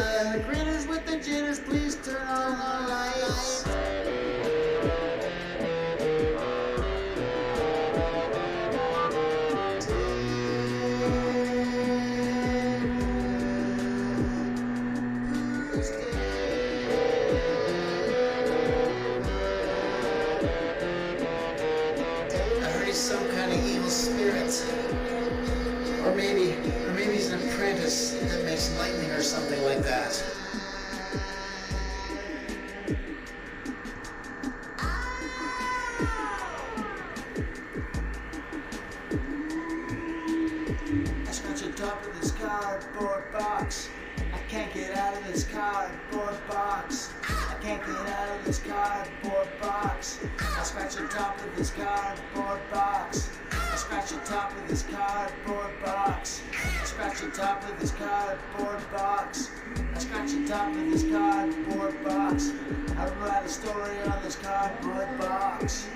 And the critters with the jitters, please turn on the lights. That makes lightning or something like that. I scratch the top of this cardboard box. I can't get out of this cardboard box. I can't get out of this cardboard box. I scratch the top of this cardboard box. Scratch the top of this cardboard box. Scratch the top of this cardboard box. I scratch the top of this cardboard box. I write a story on this cardboard box.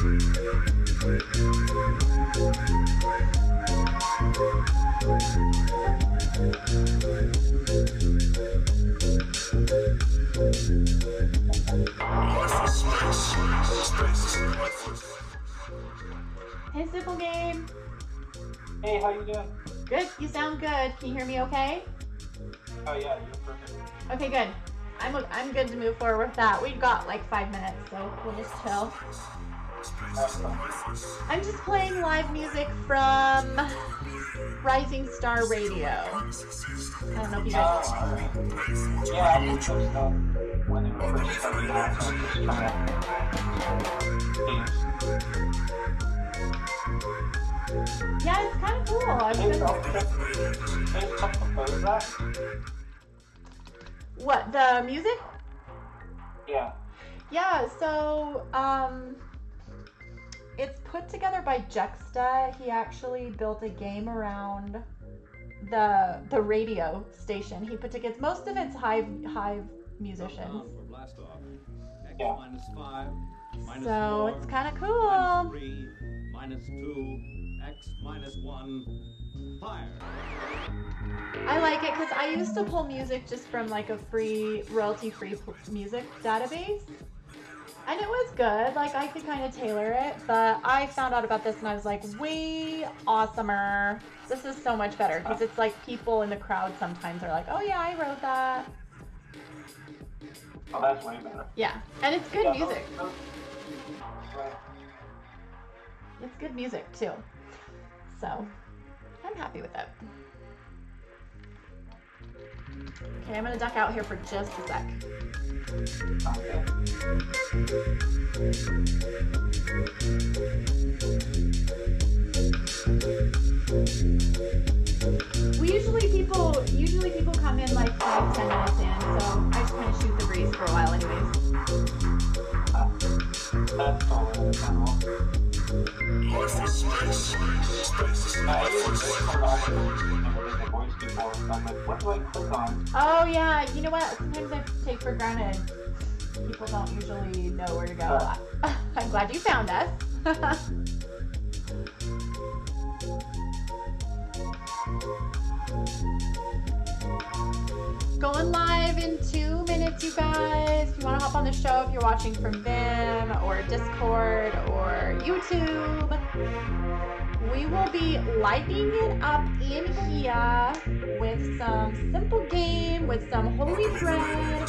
Hey, Simple Game. Hey, how you doing? Good. You sound good. Can you hear me okay? Oh yeah, you're perfect. Okay, good. I'm good to move forward with that. We've got like 5 minutes, so we'll just chill. I'm just playing live music from Rising Star Radio. I don't know if you guys Yeah, it's kind of cool. What, the music? Yeah. Yeah, so it's put together by Jexta. He actually built a game around the radio station. He put together most of it's Hive musicians. Yeah. So it's kind of cool. Fire. I like it because I used to pull music just from like a free, royalty-free music database, and it was good. Like I could kind of tailor it, but I found out about this and I was like, way awesomer. This is so much better because it's like people in the crowd sometimes are like, oh yeah, I wrote that. Oh, that's way better. Yeah, and it's good music. It's good music too. So I'm happy with that. Okay, I'm gonna duck out here for just a sec. Okay. Usually people come in like 5-10 minutes in, so I just kind of shoot the breeze for a while, anyways. That's all. Oh yeah, you know what? Sometimes I take for granted people don't usually know where to go. I'm glad you found us. Going live in 2 minutes, you guys. If you want to hop on the show, if you're watching from Vimm or Discord or YouTube, we will be lighting it up in here with some Simple Game, with some Holy Bread,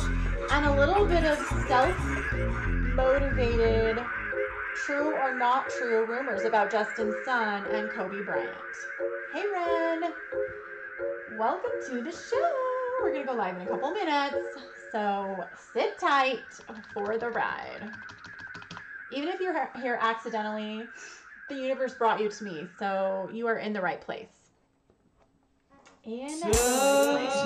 and a little bit of self-motivated true or not true rumors about Justin Sun and Kobe Bryant. Hey, Ren. Welcome to the show. We're gonna go live in a couple minutes, so sit tight for the ride. Even if you're here accidentally, the universe brought you to me, so you are in the right place. In the right place.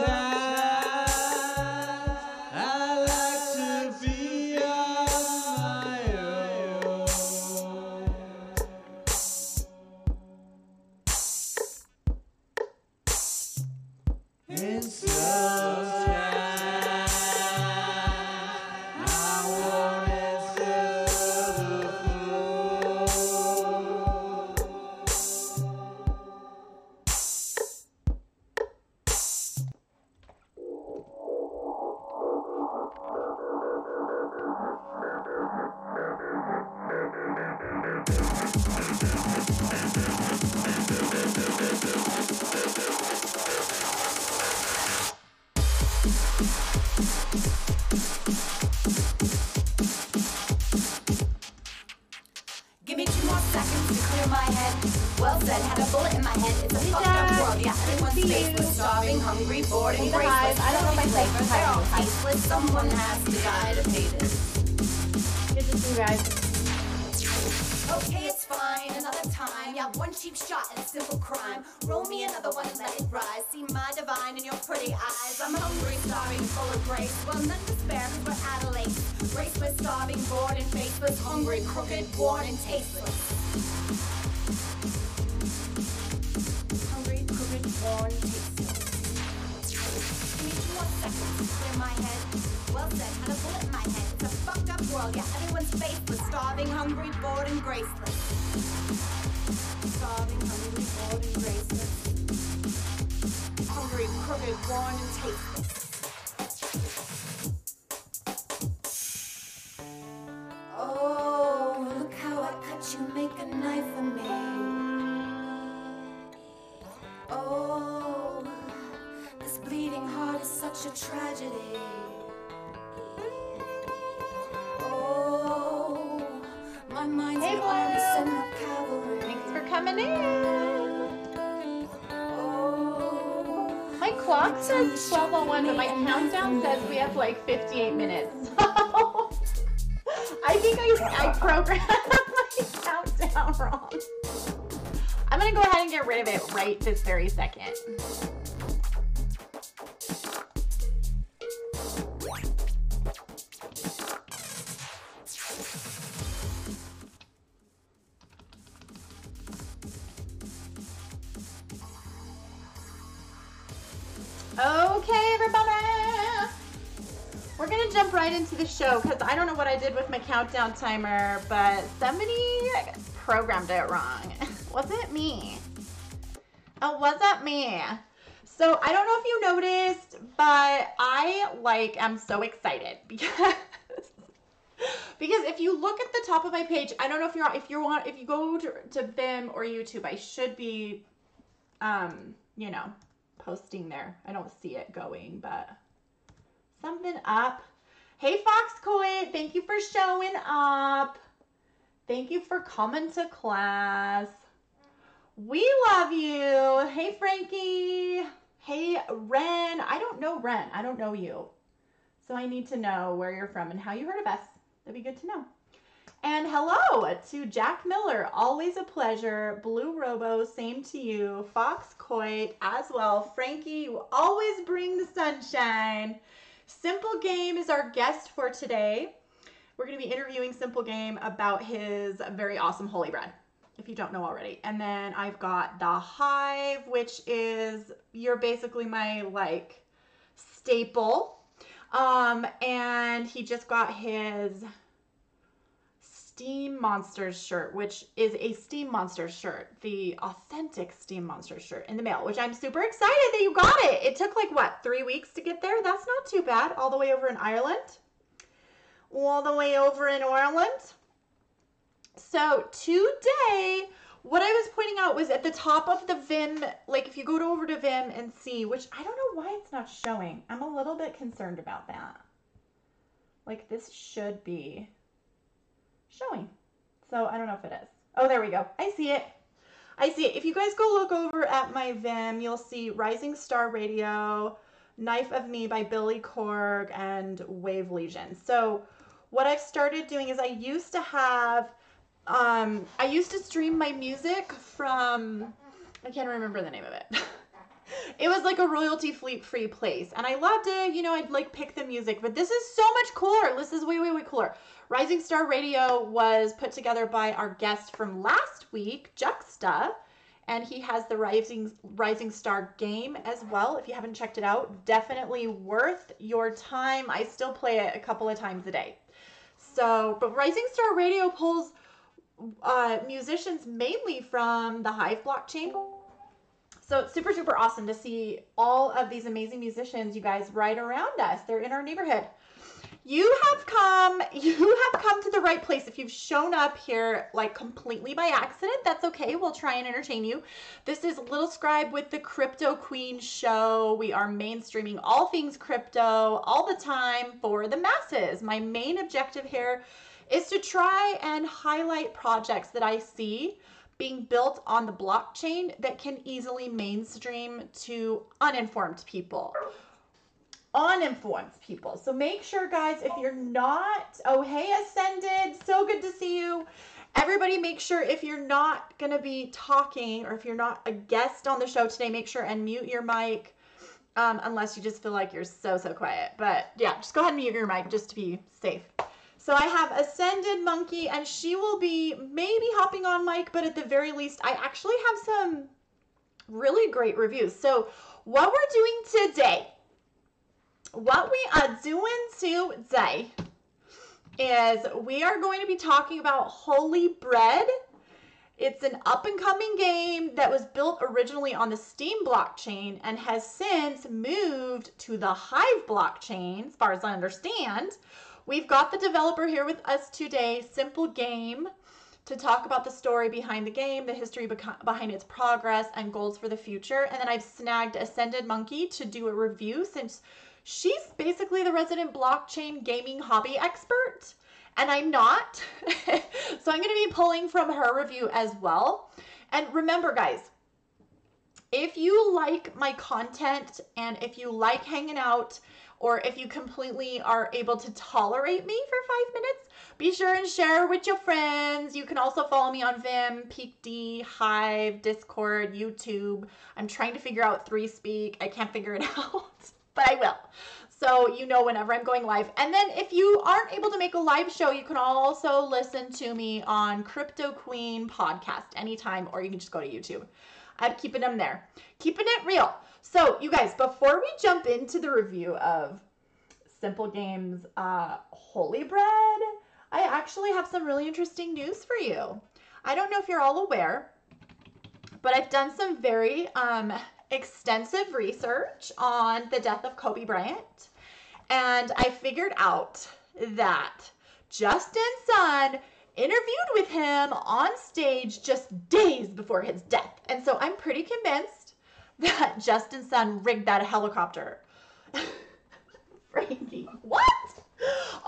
Well said, had a bullet in my head. fucked up world, yeah, everyone's faceless, starving, hungry, bored, and graceless. Starving, hungry, bored, and graceless. Hungry, crooked, worn, and tasteless. Oh, look how I cut you, make a knife for me. Oh, this bleeding heart is such a tragedy. Hey Blue! Thanks for coming in! My clock says 12:01, but my countdown says we have like 58 minutes. So I think I programmed my countdown wrong. I'm gonna go ahead and get rid of it right this very second. Into the show because I don't know what I did with my countdown timer, but somebody programmed it wrong. Wasn't me. It wasn't me. So I don't know if you noticed, but I am so excited because if you look at the top of my page, I don't know if you're if you go to Vimm or YouTube, I should be you know, posting there. I don't see it going, but something up. Hey Fox Coit, thank you for showing up. Thank you for coming to class. We love you. Hey Frankie. Hey Ren. I don't know Ren. I don't know you. So I need to know where you're from and how you heard of us. That'd be good to know. And hello to Jack Miller. Always a pleasure. Blue Robo, same to you. Fox Coit as well. Frankie, you always bring the sunshine. Simple Game is our guest for today. We're going to be interviewing Simple Game about his very awesome Holy Bread, if you don't know already. And then I've got the Hive, which is you're basically my staple. And he just got his Steem Monsters shirt, which is a Steem Monsters shirt, the authentic Steem Monsters shirt in the mail, which I'm super excited that you got it. It took like, what, 3 weeks to get there? That's not too bad. All the way over in Ireland. All the way over in Ireland. So today, what I was pointing out was at the top of the Vimm, like if you go over to Vimm and see, which I don't know why it's not showing. I'm a little bit concerned about that. Like this should be showing. So I don't know if it is. Oh, there we go. I see it. I see it. If you guys go look over at my Vimm, you'll see Rising Star Radio, Knife of Me by Billy Corg, and Wave Legion. So what I've started doing is I used to have, I used to stream my music from, I can't remember the name of it. It was like a royalty-free place, and I loved it. You know, I'd like pick the music, but this is so much cooler. This is way, way, way cooler. Rising Star Radio was put together by our guest from last week, Jexta, and he has the Rising Star game as well. If you haven't checked it out, definitely worth your time. I still play it a couple of times a day. So, but Rising Star Radio pulls musicians mainly from the Hive blockchain. So it's super, super awesome to see all of these amazing musicians, you guys, right around us. They're in our neighborhood. You have come to the right place. If you've shown up here like completely by accident, that's okay. We'll try and entertain you. This is Little Scribe with the Crypto Queen show. We are mainstreaming all things crypto all the time for the masses. My main objective here is to try and highlight projects that I see being built on the blockchain that can easily mainstream to uninformed people. Uninformed people. So make sure, guys, if you're not, oh, hey, Ascended, so good to see you. Everybody, make sure if you're not going to be talking or if you're not a guest on the show today, make sure and mute your mic unless you just feel like you're so, so quiet. But yeah, just go ahead and mute your mic just to be safe. So I have Ascended Monkey, and she will be maybe hopping on mic, but at the very least, I actually have some really great reviews. So what we're doing today, is we are going to be talking about Holy Bread. It's an up-and-coming game that was built originally on the Steem blockchain and has since moved to the Hive blockchain, as far as I understand. We've got the developer here with us today, Simple Game, to talk about the story behind the game, the history behind its progress, and goals for the future. And then I've snagged Ascended Monkey to do a review, since she's basically the resident blockchain gaming hobby expert. And I'm not, so I'm going to be pulling from her review as well. And remember, guys, if you like my content and if you like hanging out, or if you completely are able to tolerate me for 5 minutes, be sure and share with your friends. You can also follow me on Vimm, PeakD, Hive, Discord, YouTube. I'm trying to figure out 3Speak. I can't figure it out, but I will. So you know whenever I'm going live. And then if you aren't able to make a live show, you can also listen to me on Crypto Queen Podcast anytime, or you can just go to YouTube. I'm keeping them there, keeping it real. So you guys, before we jump into the review of Simple Game's Holy Bread, I actually have some really interesting news for you. I don't know if you're all aware, but I've done some very extensive research on the death of Kobe Bryant, and I figured out that Justin Sun interviewed with him on stage just days before his death. And so I'm pretty convinced that Justin Sun rigged that helicopter. Frankie, what?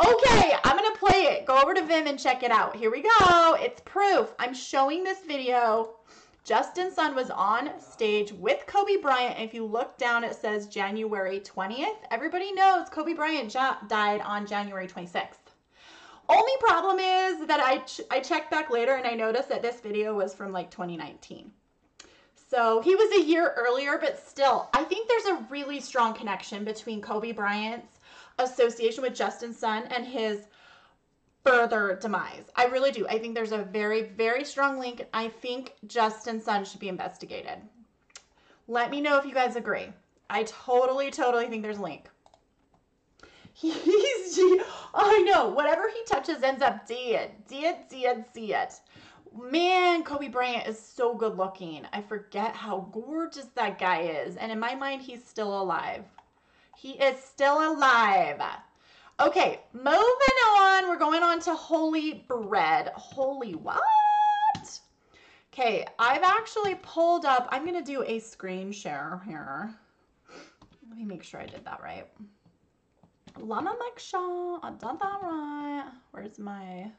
Okay, I'm gonna play it. Go over to Vimm and check it out. Here we go. It's proof. I'm showing this video. Justin Sun was on stage with Kobe Bryant. If you look down, it says January 20th. Everybody knows Kobe Bryant died on January 26th. Only problem is that I checked back later and I noticed that this video was from like 2019. So he was a year earlier, but still, I think there's a really strong connection between Kobe Bryant's association with Justin Sun and his further demise. I really do. I think there's a very, very strong link. I think Justin Sun should be investigated. Let me know if you guys agree. I totally think there's a link. I know, whatever he touches ends up dead. Man, Kobe Bryant is so good looking. I forget how gorgeous that guy is. And in my mind, he's still alive. He is still alive. Okay, moving on. We're going on to Holy Bread. Holy what? Okay, I've actually pulled up. I'm going to do a screen share here. Let me make sure I did that right. Lama Maksha. I done that right. Where's my...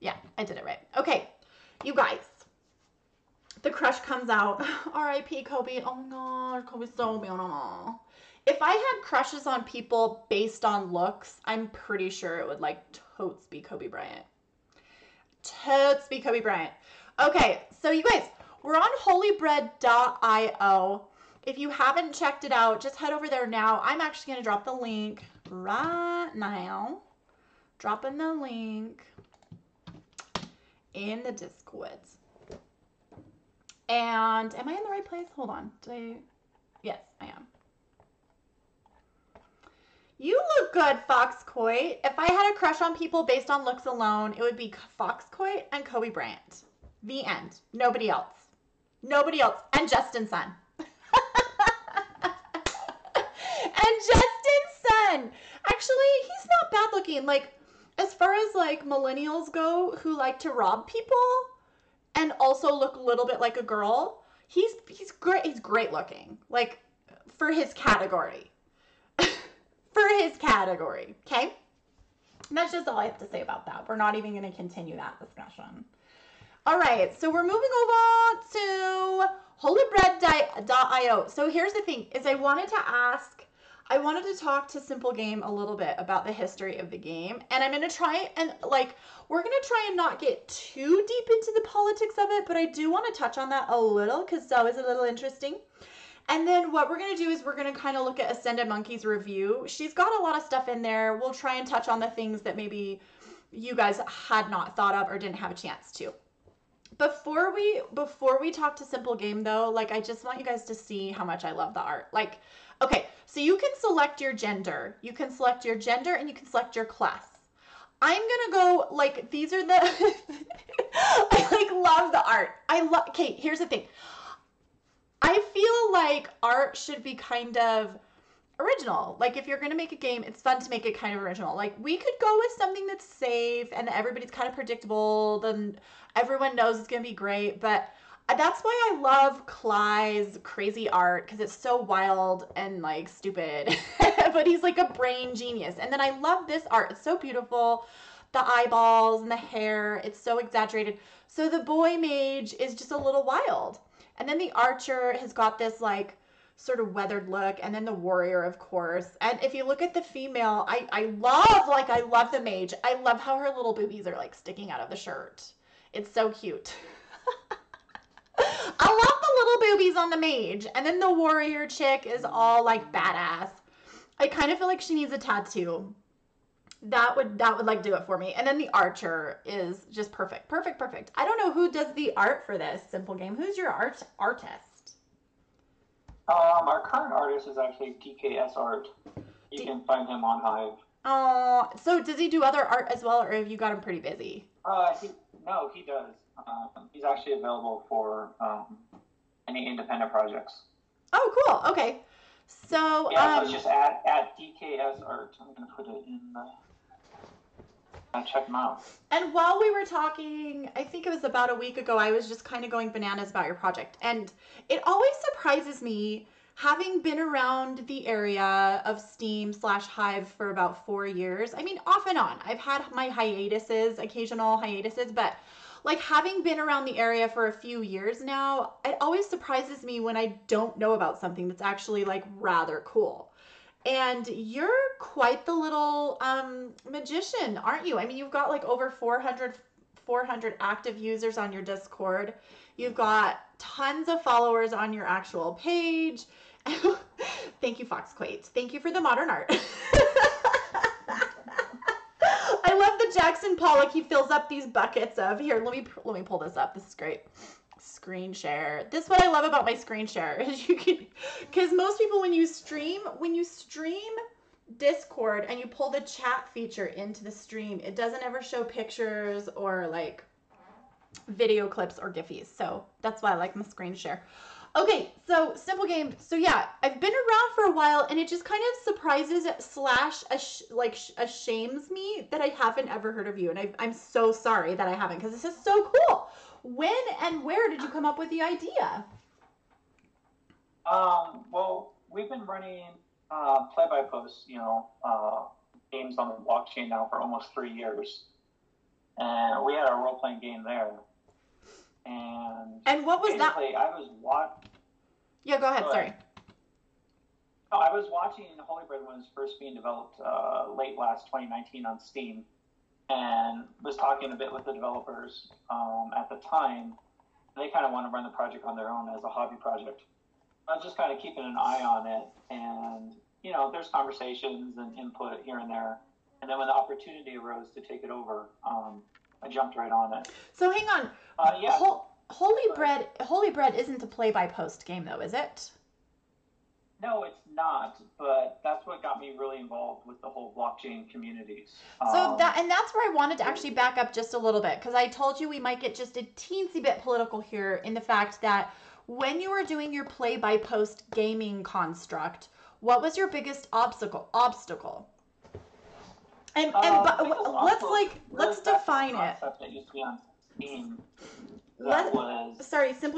Yeah, I did it right. Okay, you guys. The Crush comes out. R.I.P. Kobe. Oh, my God. Kobe's so beautiful. If I had crushes on people based on looks, I'm pretty sure it would like totes be Kobe Bryant. Totes be Kobe Bryant. Okay, so you guys, we're on holybread.io. If you haven't checked it out, just head over there now. I'm actually going to drop the link right now. Dropping the link in the Discord. And am I in the right place? Hold on. Yes, I am. You look good, Fox Coit. If I had a crush on people based on looks alone, it would be Fox Coit and Kobe Bryant. The end. Nobody else. Nobody else. And Justin Sun. And Justin Sun. Actually, he's not bad looking. Like, as far as like millennials go who like to rob people and also look a little bit like a girl, he's great. He's great looking. Like, for his category. For his category, okay? And that's just all I have to say about that. We're not even going to continue that discussion. All right, so we're moving over to holybread.io. So here's the thing, is I wanted to talk to Simple Game a little bit about the history of the game, and I'm going to try and, like, we're going to try and not get too deep into the politics of it, but I do want to touch on that a little because it's always a little interesting. And then what we're going to do is we're going to kind of look at Ascended Monkey's review. She's got a lot of stuff in there. We'll try and touch on the things that maybe you guys had not thought of or didn't have a chance to. Before we talk to Simple Game, though, like, I just want you guys to see how much I love the art. Like, okay, so you can select your gender. You can select your gender and you can select your class. I'm gonna go, like, these are the, I, like, love the art. I love, okay, here's the thing. I feel like art should be kind of original. Like, if you're gonna make a game, it's fun to make it kind of original. Like, we could go with something that's safe and everybody's kind of predictable, then everyone knows it's gonna be great, but that's why I love Cly's crazy art, because it's so wild and, like, stupid, but he's, like, a brain genius. And then I love this art. It's so beautiful. The eyeballs and the hair, it's so exaggerated. So the boy mage is just a little wild. And then the archer has got this, like, sort of weathered look, and then the warrior, of course. And if you look at the female, I love the mage. I love how her little boobies are, like, sticking out of the shirt. It's so cute. I love the little boobies on the mage. And then the warrior chick is all, like, badass. I kind of feel like she needs a tattoo. That would like, do it for me. And then the archer is just perfect. Perfect, perfect. I don't know who does the art for this Simple Game. Who's your artist? Our current artist is actually DKS Art. You can find him on Hive. Oh, so does he do other art as well, or have you got him pretty busy? No, he does. He's actually available for any independent projects. Oh, cool. Okay. So, yeah, so just at DKS Art. I'm going to put it in check them out. And while we were talking, I think it was about a week ago, I was just kind of going bananas about your project. And it always surprises me, having been around the area of Steem/Hive for about 4 years. I mean, off and on. I've had my hiatuses, occasional hiatuses, but, like, having been around the area for a few years now, it always surprises me when I don't know about something that's actually, like, rather cool. And you're quite the little magician, aren't you? I mean, you've got, like, over 400 active users on your Discord. You've got tons of followers on your actual page. Thank you, Foxquate. Thank you for the modern art. I love the Jackson Pollock. He fills up these buckets of, here, let me pull this up. This is great. Screen share. This is what I love about my screen share. Because most people, when you stream Discord and you pull the chat feature into the stream, it doesn't ever show pictures or, like, video clips or GIFs. So that's why I like my screen share. Okay, so Simple Game. So yeah, I've been around for a while, and it just kind of surprises ashames me that I haven't ever heard of you, and I'm so sorry that I haven't, because this is so cool. When and where did you come up with the idea? Well, we've been running play-by-post, games on the blockchain now for almost 3 years, and we had a role-playing game there. And what was that? Yeah, go ahead. Sorry. No, I was watching Holy Bread when it was first being developed late last 2019 on Steem, and was talking a bit with the developers at the time. They kind of want to run the project on their own as a hobby project. I was just kind of keeping an eye on it, and there's conversations and input here and there. And then when the opportunity arose to take it over, I jumped right on it. So hang on. Yeah. Holy Bread isn't a play-by-post game, though, is it? No, it's not. But that's what got me really involved with the whole blockchain communities. So that's where I wanted to actually back up just a little bit, because I told you we might get just a teensy bit political here, in the fact that when you were doing your play-by-post gaming construct, what was your biggest obstacle? Let's define it. That used to be on Steem. Simple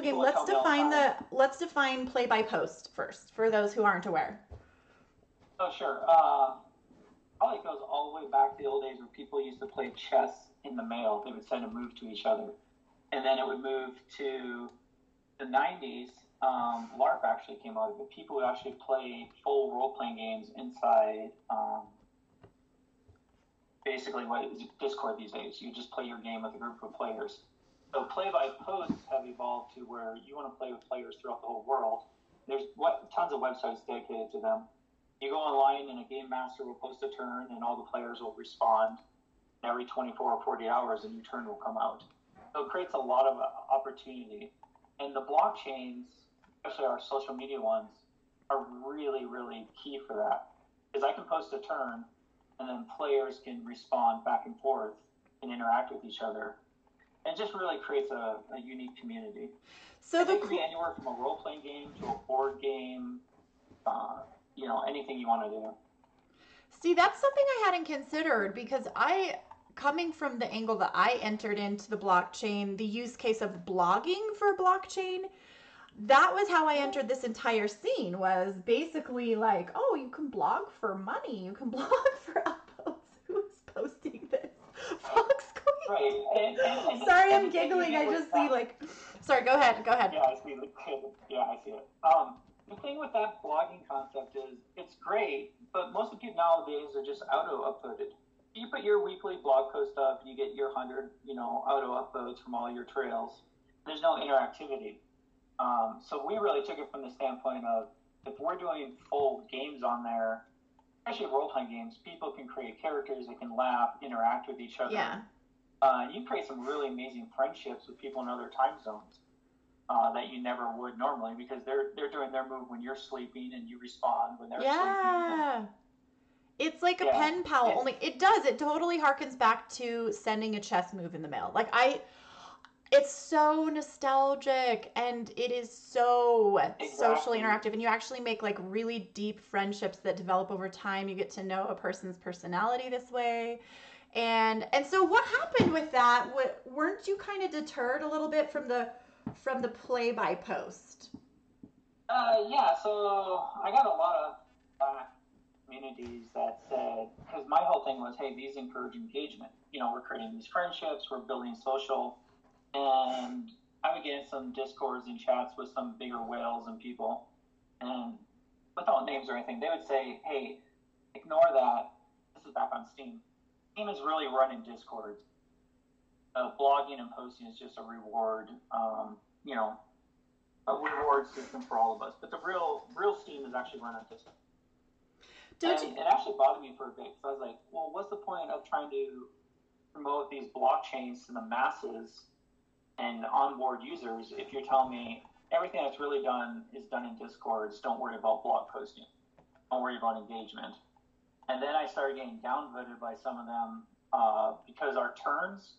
Game. Let's define play by post first for those who aren't aware. Oh, sure. Probably goes all the way back to the old days where people used to play chess in the mail. They would send a move to each other, and then it would move to the 90s. LARP actually came out of it. People would actually play full role playing games inside. Basically what is Discord these days. You just play your game with a group of players. So play-by-posts have evolved to where you want to play with players throughout the whole world. There's tons of websites dedicated to them. You go online and a game master will post a turn and all the players will respond. Every 24 or 40 hours a new turn will come out. So it creates a lot of opportunity. And the blockchains, especially our social media ones, are really, really key for that. Because I can post a turn, and then players can respond back and forth and interact with each other. And it just really creates a unique community. So it could be anywhere from a role-playing game to a board game, you know, anything you want to do. See, that's something I hadn't considered, because coming from the angle that I entered into the blockchain, the use case of blogging for blockchain, that was how I entered this entire scene, was basically like, oh, you can blog for money. You can blog for upvotes. Who's posting this? Fox Queen. Right. And sorry, I'm giggling. I just see like, sorry, go ahead. Yeah, I see it. Yeah, I see it. The thing with that blogging concept is it's great, but most of you nowadays are just auto-upvoted. You put your weekly blog post up, you get your 100, auto-upvotes from all your trails. There's no interactivity. So we really took it from the standpoint of, if we're doing full games on there, especially role-playing games, people can create characters that can laugh, interact with each other. Yeah. You create some really amazing friendships with people in other time zones that you never would normally, because they're doing their move when you're sleeping and you respond when they're sleeping. It's like a pen pal, only it does. It totally harkens back to sending a chess move in the mail. Like it's so nostalgic, and it is so socially interactive, and you actually make like really deep friendships that develop over time. You get to know a person's personality this way. And so what happened with that? Weren't you kind of deterred a little bit from the play by post? Yeah, so I got a lot of communities that said, because my whole thing was, hey, these encourage engagement. We're creating these friendships, we're building social, and I would get in some discords and chats with some bigger whales and people, and without names or anything, they would say, hey, ignore that. This is back on Steem. Steem is really running discords. Blogging and posting is just a reward, a reward system for all of us. But the real Steem is actually running discords. It actually bothered me for a bit, because I was like, well, what's the point of trying to promote these blockchains to the masses and onboard users if you're telling me everything that's really done is done in Discords, don't worry about blog posting, don't worry about engagement. And then I started getting downvoted by some of them because our turns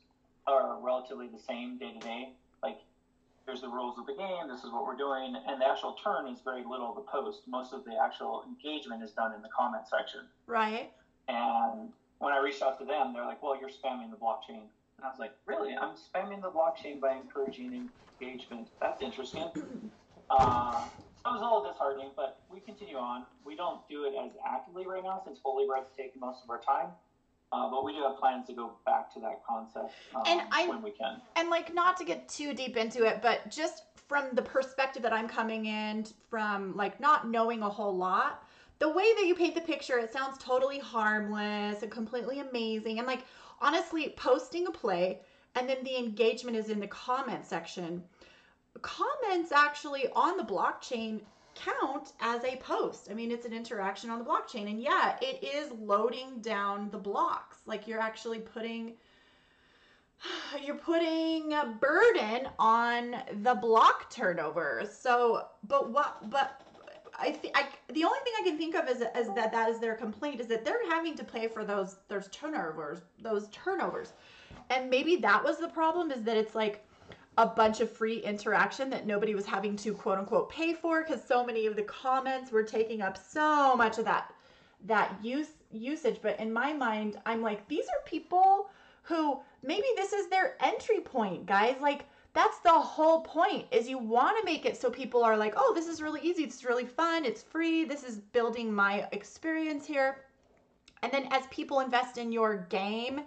are relatively the same day to day. Like, here's the rules of the game, this is what we're doing, and the actual turn is very little of the post. Most of the actual engagement is done in the comment section. Right. And when I reached out to them, they're like, well, you're spamming the blockchain. And I was like, really? I'm spamming the blockchain by encouraging engagement? That's interesting. It was a little disheartening, but we continue on. We don't do it as actively right now, since Holy Bread's taking most of our time. But we do have plans to go back to that concept when we can. And like, not to get too deep into it, but just from the perspective that I'm coming in from, like, not knowing a whole lot, the way that you paint the picture, it sounds totally harmless and completely amazing. And like, honestly, posting a play and then the engagement is in the comment section. Comments actually on the blockchain count as a post. I mean, it's an interaction on the blockchain, and yeah, it is loading down the blocks. Like, you're actually putting a burden on the block turnover. So, the only thing I can think of is that is their complaint, is that they're having to pay for those turnovers, and maybe that was the problem, is that it's like a bunch of free interaction that nobody was having to quote unquote pay for, because so many of the comments were taking up so much of that usage. But in my mind, I'm like, these are people who, maybe this is their entry point, guys. Like, that's the whole point, is you want to make it so people are like, oh, this is really easy, this is really fun, it's free, this is building my experience here. And then as people invest in your game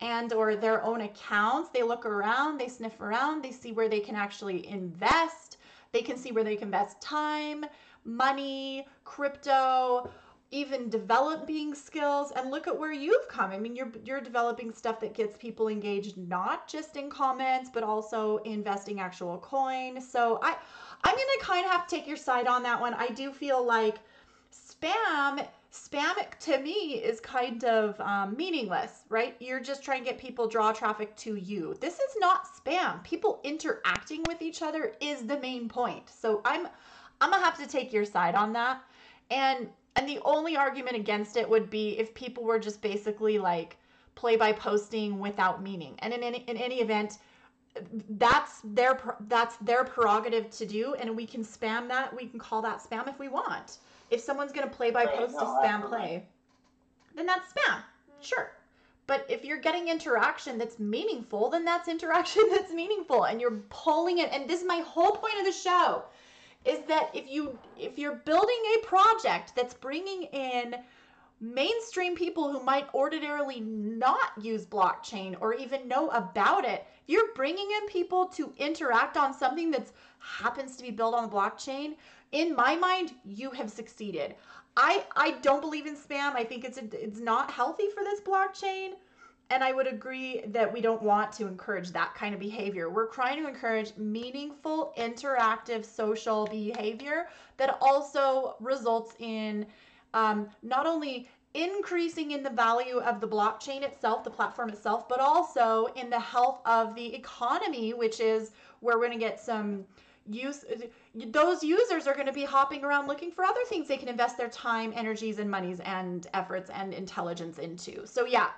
and or their own accounts, they look around, they sniff around, they see where they can actually invest, they can see where they can invest time, money, crypto, even developing skills, and look at where you've come. I mean, you're developing stuff that gets people engaged, not just in comments, but also investing actual coin. So I'm going to kind of have to take your side on that one. I do feel like Spam to me is kind of meaningless, right? You're just trying to get people, draw traffic to you. This is not spam. People interacting with each other is the main point. So I'm gonna have to take your side on that. And And the only argument against it would be if people were just basically like play by posting without meaning. And in any event, that's their prerogative to do, and we can spam that. We can call that spam if we want. If someone's going to play by post to spam play, then that's spam. Sure. But if you're getting interaction that's meaningful, then that's interaction that's meaningful, and you're pulling it. And this is my whole point of the show, is that if you're building a project that's bringing in mainstream people who might ordinarily not use blockchain or even know about it, you're bringing in people to interact on something that happens to be built on the blockchain. In my mind, you have succeeded. I don't believe in spam. I think it's not healthy for this blockchain. And I would agree that we don't want to encourage that kind of behavior. We're trying to encourage meaningful, interactive, social behavior that also results in not only increasing in the value of the blockchain itself, the platform itself, but also in the health of the economy, which is where we're going to get some use. Those users are going to be hopping around looking for other things they can invest their time, energies, and monies and efforts and intelligence into. So yeah.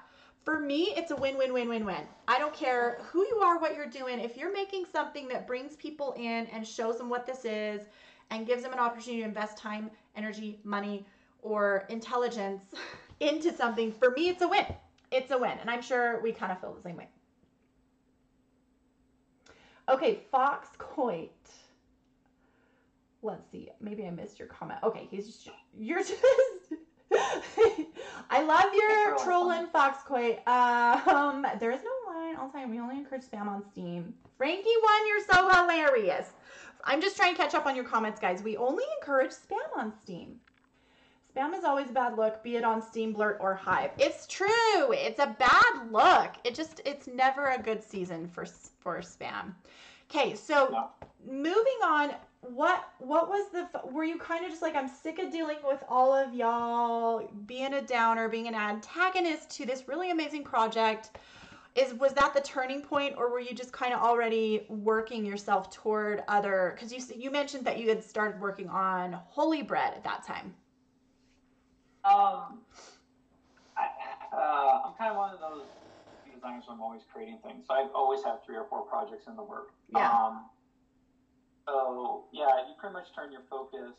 For me, it's a win-win-win-win-win. I don't care who you are, what you're doing. If you're making something that brings people in and shows them what this is and gives them an opportunity to invest time, energy, money, or intelligence into something, for me, it's a win. It's a win. And I'm sure we kind of feel the same way. Okay, Fox Coit. Let's see. Maybe I missed your comment. Okay, I love your trolling, Foxcoy. There is no line all the time. We only encourage spam on Steem. Frankie one, you're so hilarious. I'm just trying to catch up on your comments, guys. We only encourage spam on Steem. Spam is always a bad look, be it on Steem, Blurt, or Hive. It's true. It's a bad look. It's never a good season for spam. Okay, so moving on. What was were you kind of just like, I'm sick of dealing with all of y'all being a downer, being an antagonist to this really amazing project? Was that the turning point, or were you just kind of already working yourself toward other, because you mentioned that you had started working on Holy Bread at that time. I'm kind of one of those designers, I'm always creating things. So I've always had 3 or 4 projects in the work. Yeah. So, yeah, you pretty much turn your focus,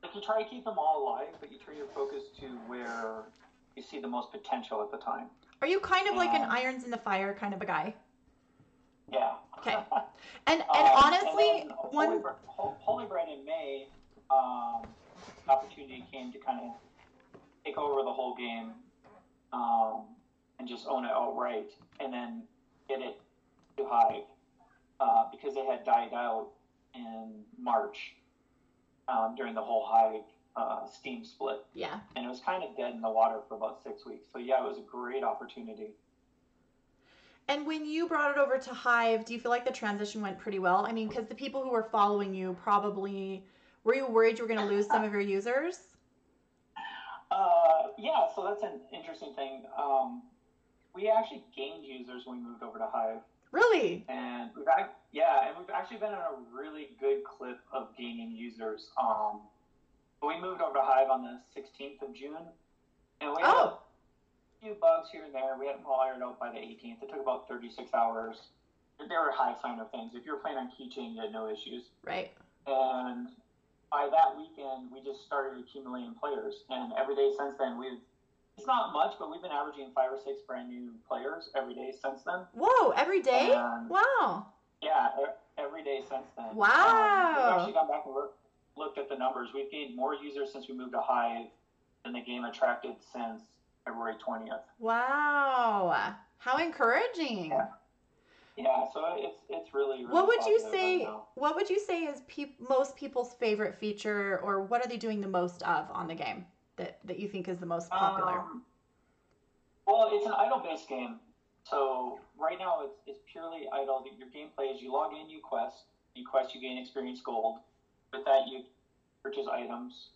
like you try to keep them all alive, but you turn your focus to where you see the most potential at the time. Are you kind of like an irons in the fire kind of a guy? Yeah. Okay. And honestly, and Holy Bread in May, opportunity came to kind of take over the whole game and just own it outright, and then get it to Hive. Because they had died out in March during the whole Hive Steem split. Yeah. And it was kind of dead in the water for about 6 weeks. So, yeah, it was a great opportunity. And when you brought it over to Hive, do you feel like the transition went pretty well? I mean, because the people who were following you probably – were you worried you were going to lose some of your users? Yeah, so that's an interesting thing. We actually gained users when we moved over to Hive. Really? And we've actually been in a really good clip of gaining users. We moved over to Hive on the 16th of June, and we had a few bugs here and there. We had them all ironed out by the 18th. It took about 36 hours. They were high-signer things. If you were playing on keychain, you had no issues. Right. And by that weekend, we just started accumulating players, and every day since then, it's not much, but we've been averaging 5 or 6 brand new players every day since then. Whoa, every day? And wow. Yeah, every day since then. Wow. We've actually gone back and looked at the numbers. We've gained more users since we moved to Hive than the game attracted since February 20th. Wow. How encouraging. Yeah. Yeah, so it's really, really what would you say is most people's favorite feature, or what are they doing the most of on the game? That you think is the most popular? Well, it's an idle-based game. So right now it's purely idle. Your gameplay is you log in, you quest, you gain experience gold. With that, you purchase items.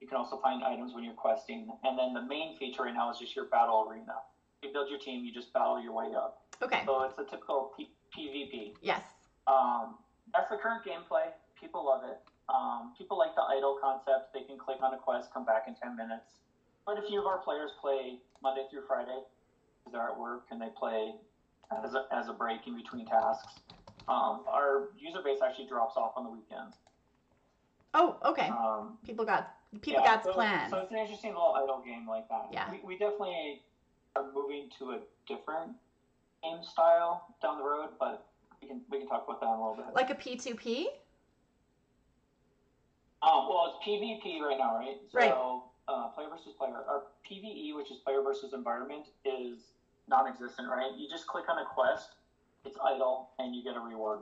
You can also find items when you're questing. And then the main feature right now is just your battle arena. You build your team, you just battle your way up. Okay. So it's a typical PvP. Yes. That's the current gameplay. People love it. People like the idle concept. They can click on a quest, come back in 10 minutes. Quite a few of our players play Monday through Friday because they're at work, and they play as a break in between tasks. Our user base actually drops off on the weekends. Oh, okay. People got plans. So it's an interesting little idle game like that. Yeah. We definitely are moving to a different game style down the road, but we can talk about that in a little bit. Like a P2P? Well, it's PvP right now, right? Right. So player versus player. Our PvE, which is player versus environment, is non-existent, right? You just click on a quest, it's idle, and you get a reward.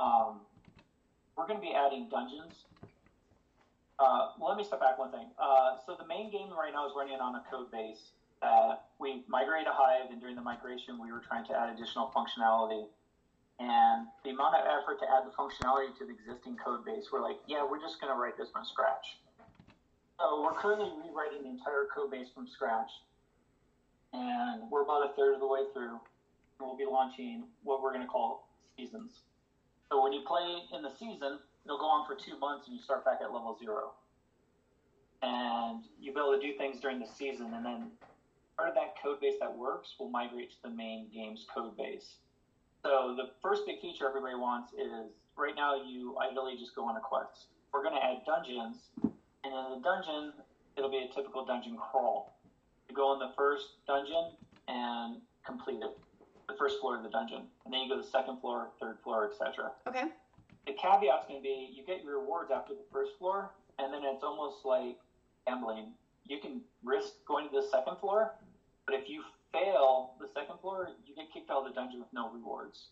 We're going to be adding dungeons. Let me step back one thing. So the main game right now is running on a code base. We migrated to Hive, and during the migration, we were trying to add additional functionality. And the amount of effort to add the functionality to the existing code base, we're like, yeah, we're just going to write this from scratch. So we're currently rewriting the entire code base from scratch. And we're about a third of the way through. And we'll be launching what we're going to call seasons. So when you play in the season, it'll go on for 2 months, and you start back at level 0. And you'll be able to do things during the season, and then part of that code base that works will migrate to the main game's code base. So the first big feature everybody wants is, right now you ideally just go on a quest. We're going to add dungeons, and in the dungeon, it'll be a typical dungeon crawl. You go in the first dungeon and complete it, the first floor of the dungeon, and then you go to the second floor, third floor, etc. Okay. The caveat's going to be you get your rewards after the first floor, and then it's almost like gambling. You can risk going to the second floor, but if you fail the second floor, you get kicked out of the dungeon with no rewards.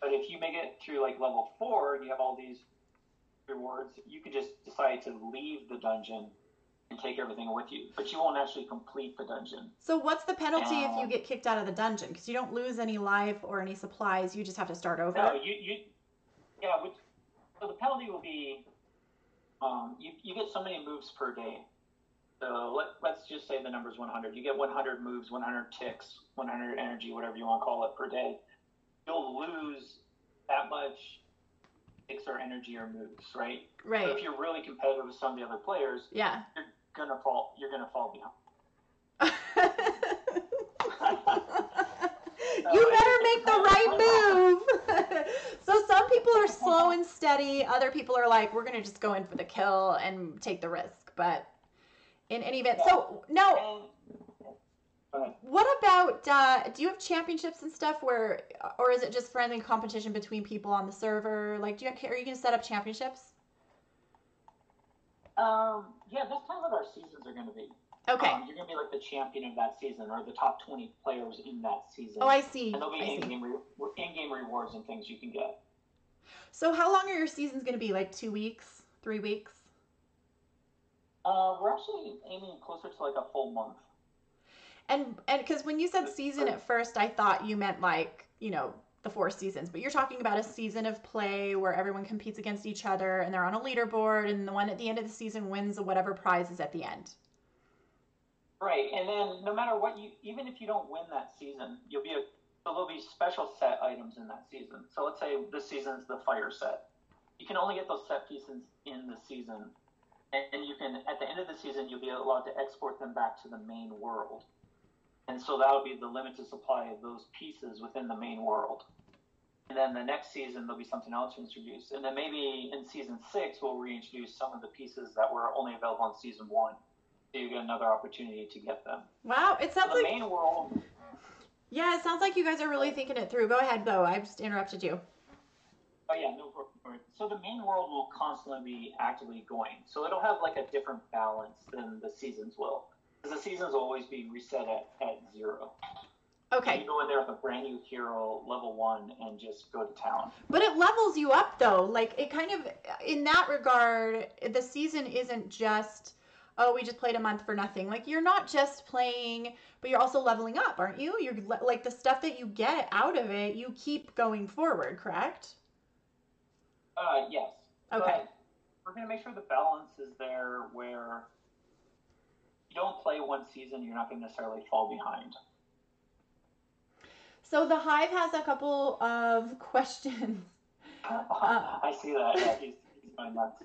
But if you make it through like level 4 and you have all these rewards, you can just decide to leave the dungeon and take everything with you, but you won't actually complete the dungeon. So what's the penalty if you get kicked out of the dungeon? Because you don't lose any life or any supplies, you just have to start over. No, so the penalty will be you get so many moves per day. So let's just say the number's 100. You get 100 moves, 100 ticks, 100 energy, whatever you want to call it, per day. You'll lose that much ticks or energy or moves, right? Right. So if you're really competitive with some of the other players, yeah, you're gonna fall behind. You better make the right move. So some people are slow and steady. Other people are like, we're gonna just go in for the kill and take the risk, but. In any event, yeah. So now, what about, do you have championships and stuff where, or is it just friendly competition between people on the server? Like, are you going to set up championships? Yeah, that's kind of what our seasons are going to be. Okay. You're going to be like the champion of that season or the top 20 players in that season. Oh, I see. And there'll be in-game rewards and things you can get. So how long are your seasons going to be? Like 2 weeks, 3 weeks? We're actually aiming closer to like a full month. And because when you said season at first, I thought you meant like, you know, the 4 seasons. But you're talking about a season of play where everyone competes against each other and they're on a leaderboard, and the one at the end of the season wins whatever prize is at the end. Right. And then no matter what, even if you don't win that season, there'll be special set items in that season. So let's say this season's the fire set. You can only get those set pieces in the season. And you can, at the end of the season, you'll be allowed to export them back to the main world. And so that'll be the limited supply of those pieces within the main world. And then the next season, there'll be something else introduced. And then maybe in season 6, we'll reintroduce some of the pieces that were only available in season 1. So you get another opportunity to get them. Wow, it sounds like... the main world... Yeah, it sounds like you guys are really thinking it through. Go ahead, Bo. I just interrupted you. Oh, yeah, no problem. So the main world will constantly be actively going. So it'll have, like, a different balance than the seasons will. Because the seasons will always be reset at 0. Okay. So you go in there with a brand new hero, level 1, and just go to town. But it levels you up, though. Like, it kind of, in that regard, the season isn't just, oh, we just played a month for nothing. Like, you're not just playing, but you're also leveling up, aren't you? You're like, the stuff that you get out of it, you keep going forward, correct? Yes. Okay. But we're going to make sure the balance is there where you don't play one season, you're not going to necessarily fall behind. So the Hive has a couple of questions. I see that. He's my nuts.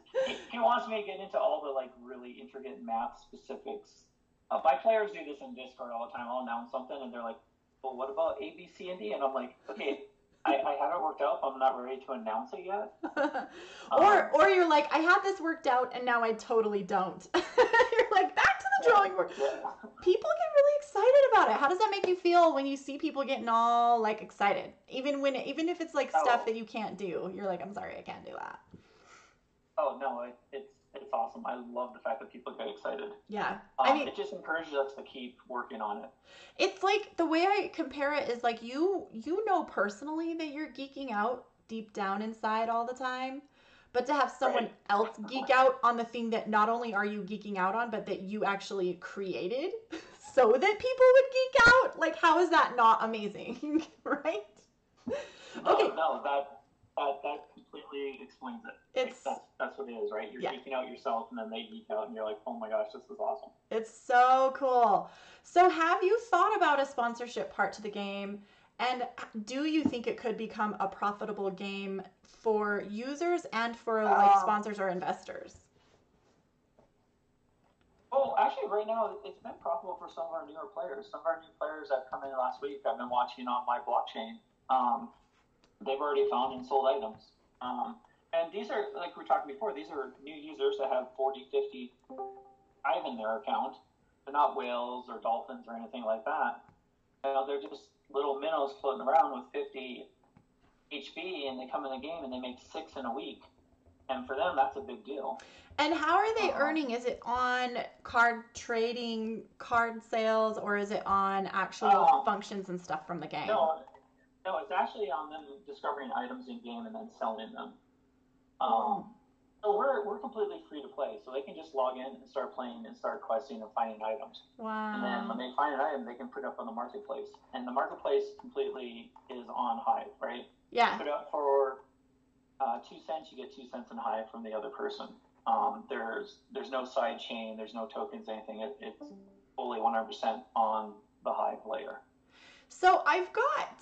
He wants me to get into all the like really intricate math specifics. My players do this in Discord all the time. I'll announce something and they're like, well, what about A, B, C, and D? And I'm like, okay, I haven't worked out. I'm not ready to announce it yet. Or you're like, I had this worked out and now I totally don't. You're like, back to the drawing board. Yeah. People get really excited about it. How does that make you feel when you see people getting all like excited? Even if it's like stuff that you can't do, you're like, I'm sorry, I can't do that. Oh no, it's awesome. I love the fact that people get excited. Yeah. I mean, it just encourages us to keep working on it. It's like the way I compare it is like you know personally that you're geeking out deep down inside all the time, but to have someone else geek out on the thing that not only are you geeking out on, but that you actually created so that people would geek out. Like, how is that not amazing? Right? That completely explains it. It's like that's what it is, right? You're geeking out yourself, and then they geek out, and you're like, oh my gosh, this is awesome. It's so cool. So have you thought about a sponsorship part to the game? And do you think it could become a profitable game for users and for like sponsors or investors? Well, actually, right now, it's been profitable for some of our newer players. Some of our new players that come in last week, I've been watching on my blockchain. They've already found and sold items. And these are, like we talked before, these are new users that have 40, 50 Hive in their account. They're not whales or dolphins or anything like that. You know, they're just little minnows floating around with 50 HP, and they come in the game and they make 6 in a week. And for them, that's a big deal. And how are they earning? Is it on card trading, card sales, or is it on actual functions and stuff from the game? No, it's actually on them discovering items in game and then selling them. So we're completely free to play. So they can just log in and start playing and start questing and finding items. Wow. And then when they find an item, they can put it up on the marketplace. And the marketplace completely is on Hive, right? Yeah. You put it up for 2 cents, you get 2 cents in Hive from the other person. There's no side chain, there's no tokens, anything. It's fully 100% on the Hive layer. So I've got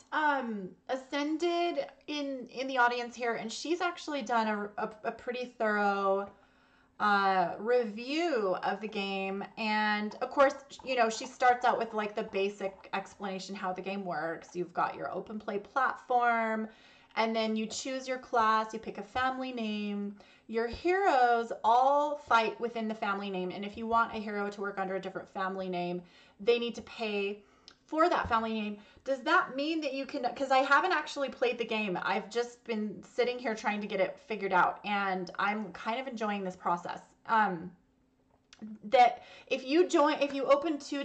Ascended in the audience here, and she's actually done a pretty thorough review of the game. And of course, you know, she starts out with like the basic explanation how the game works. You've got your open play platform, and then you choose your class, you pick a family name. Your heroes all fight within the family name, and if you want a hero to work under a different family name, they need to pay for that family name. Does that mean that you can, because I haven't actually played the game. I've just been sitting here trying to get it figured out, and I'm kind of enjoying this process. That if you open to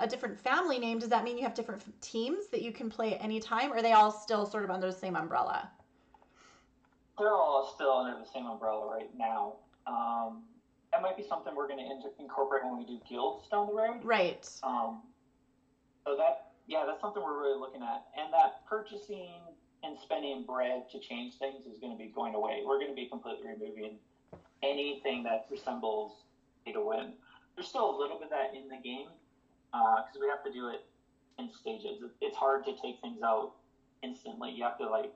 a different family name, does that mean you have different teams that you can play at any time, or are they all still sort of under the same umbrella? They're all still under the same umbrella right now. That might be something we're going to incorporate when we do guilds down the road. Right. So that's something we're really looking at. And that purchasing and spending bread to change things is going to be going away. We're going to be completely removing anything that resembles pay to win. There's still a little bit of that in the game because we have to do it in stages. It's hard to take things out instantly. You have to like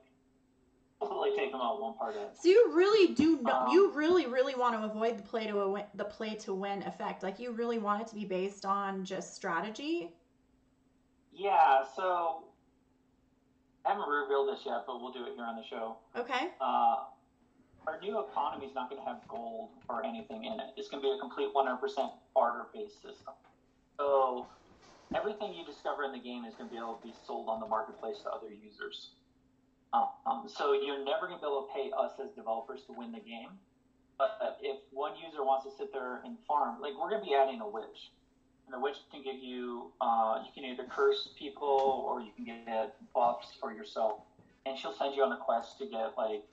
take them out one part at a time. So you really do know, you really, really want to avoid the play to win effect. Like you really want it to be based on just strategy. Yeah, so I haven't revealed this yet, but we'll do it here on the show. Okay. Our new economy is not going to have gold or anything in it. It's going to be a complete 100% barter-based system. So everything you discover in the game is going to be able to be sold on the marketplace to other users. So you're never going to be able to pay us as developers to win the game. But if one user wants to sit there and farm, like we're going to be adding a witch. And the witch can give you, you can either curse people or you can get buffs for yourself. And she'll send you on a quest to get like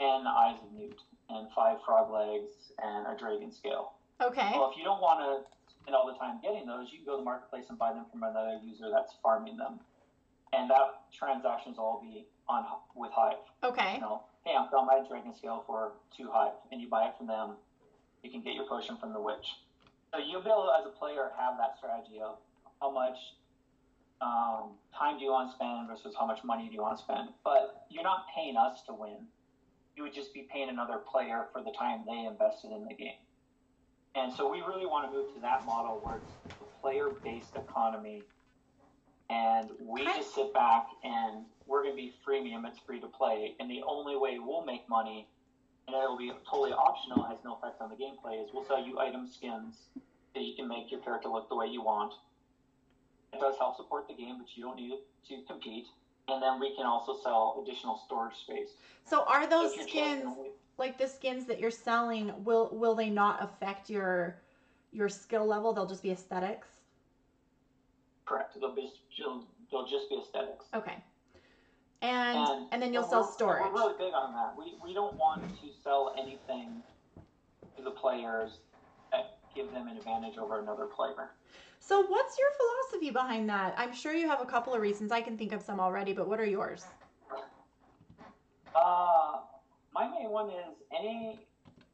10 eyes of newt and 5 frog legs and a dragon scale. Okay. Well, if you don't want to spend all the time getting those, you can go to the marketplace and buy them from another user that's farming them. And that transactions all be on with Hive. Okay. You know, hey, I'm selling my dragon scale for 2 Hive. And you buy it from them. You can get your potion from the witch. So you'll be able to, as a player, have that strategy of how much time do you want to spend versus how much money do you want to spend. But you're not paying us to win. you would just be paying another player for the time they invested in the game. And so we really want to move to that model where it's a player-based economy, and we just sit back and we're going to be freemium, it's free to play, and the only way we'll make money, and it'll be totally optional, has no effect on the gameplay, is we'll sell you item skins that you can make your character look the way you want. It does help support the game, but you don't need it to compete. And then we can also sell additional storage space. So are those skins, like the skins that you're selling, will they not affect your skill level? They'll just be aesthetics? Correct. They'll just be aesthetics. Okay. And then you'll sell storage. We're really big on that. We don't want to sell anything to the players that give them an advantage over another player. So what's your philosophy behind that? I'm sure you have a couple of reasons. I can think of some already, but what are yours? My main one is any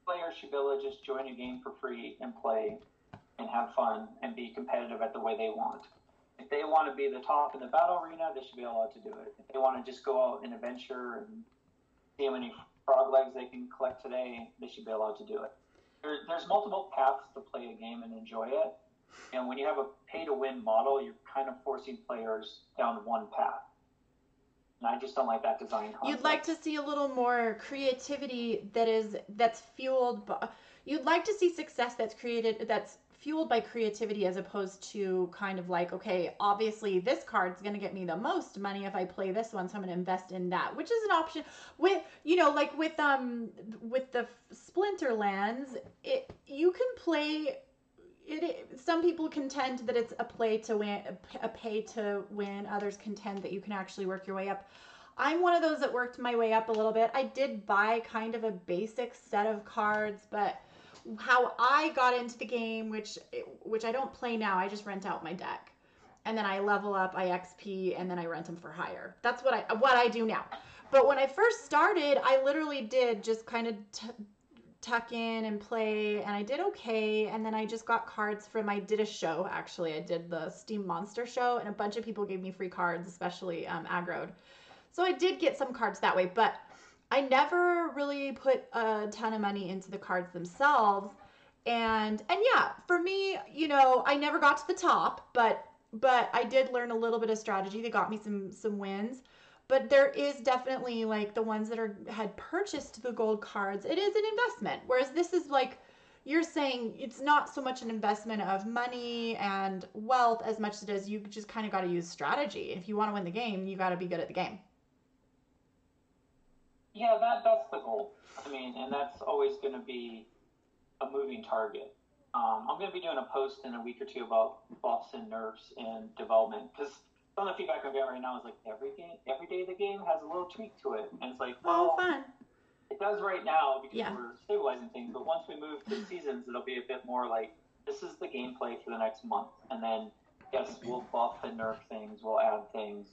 player should be able to just join a game for free and play and have fun and be competitive at the way they want. If they want to be the top in the battle arena, they should be allowed to do it. If they want to just go out and adventure and see how many frog legs they can collect today, they should be allowed to do it. There's multiple paths to play a game and enjoy it. And when you have a pay-to-win model, you're kind of forcing players down one path. And I just don't like that design concept. You'd like to see a little more creativity that's fueled by... You'd like to see success that's fueled by creativity, as opposed to kind of like, okay, obviously this card's going to get me the most money if I play this one, so I'm going to invest in that, which is an option with, you know, like with the Splinterlands, you can play... some people contend that it's a pay to win. Others contend that you can actually work your way up. I'm one of those that worked my way up a little bit. I did buy kind of a basic set of cards, but how I got into the game, which I don't play now, I just rent out my deck, and then I level up, I XP, and then I rent them for hire. That's what I do now. But when I first started, I literally did just kind of tuck in and play, and I did okay, and then I just got cards I did a show, actually. I did the Steem Monster show, and a bunch of people gave me free cards, especially aggroed. So I did get some cards that way, but I never really put a ton of money into the cards themselves. And yeah, for me, you know, I never got to the top, but I did learn a little bit of strategy that got me some wins. But there is definitely, like, the ones that had purchased the gold cards, it is an investment. Whereas this is like, you're saying it's not so much an investment of money and wealth as much as it is you just kind of got to use strategy. If you want to win the game, you got to be good at the game. Yeah, that's the goal. I mean, and that's always going to be a moving target. I'm going to be doing a post in a week or two about buffs and nerfs and development, because some of the feedback I'm getting right now is like every day of the game has a little tweak to it, and it's like, well, fun. It does right now because we're stabilizing things, but once we move to seasons, it'll be a bit more like, this is the gameplay for the next month, and then yes, we'll buff and nerf things, we'll add things.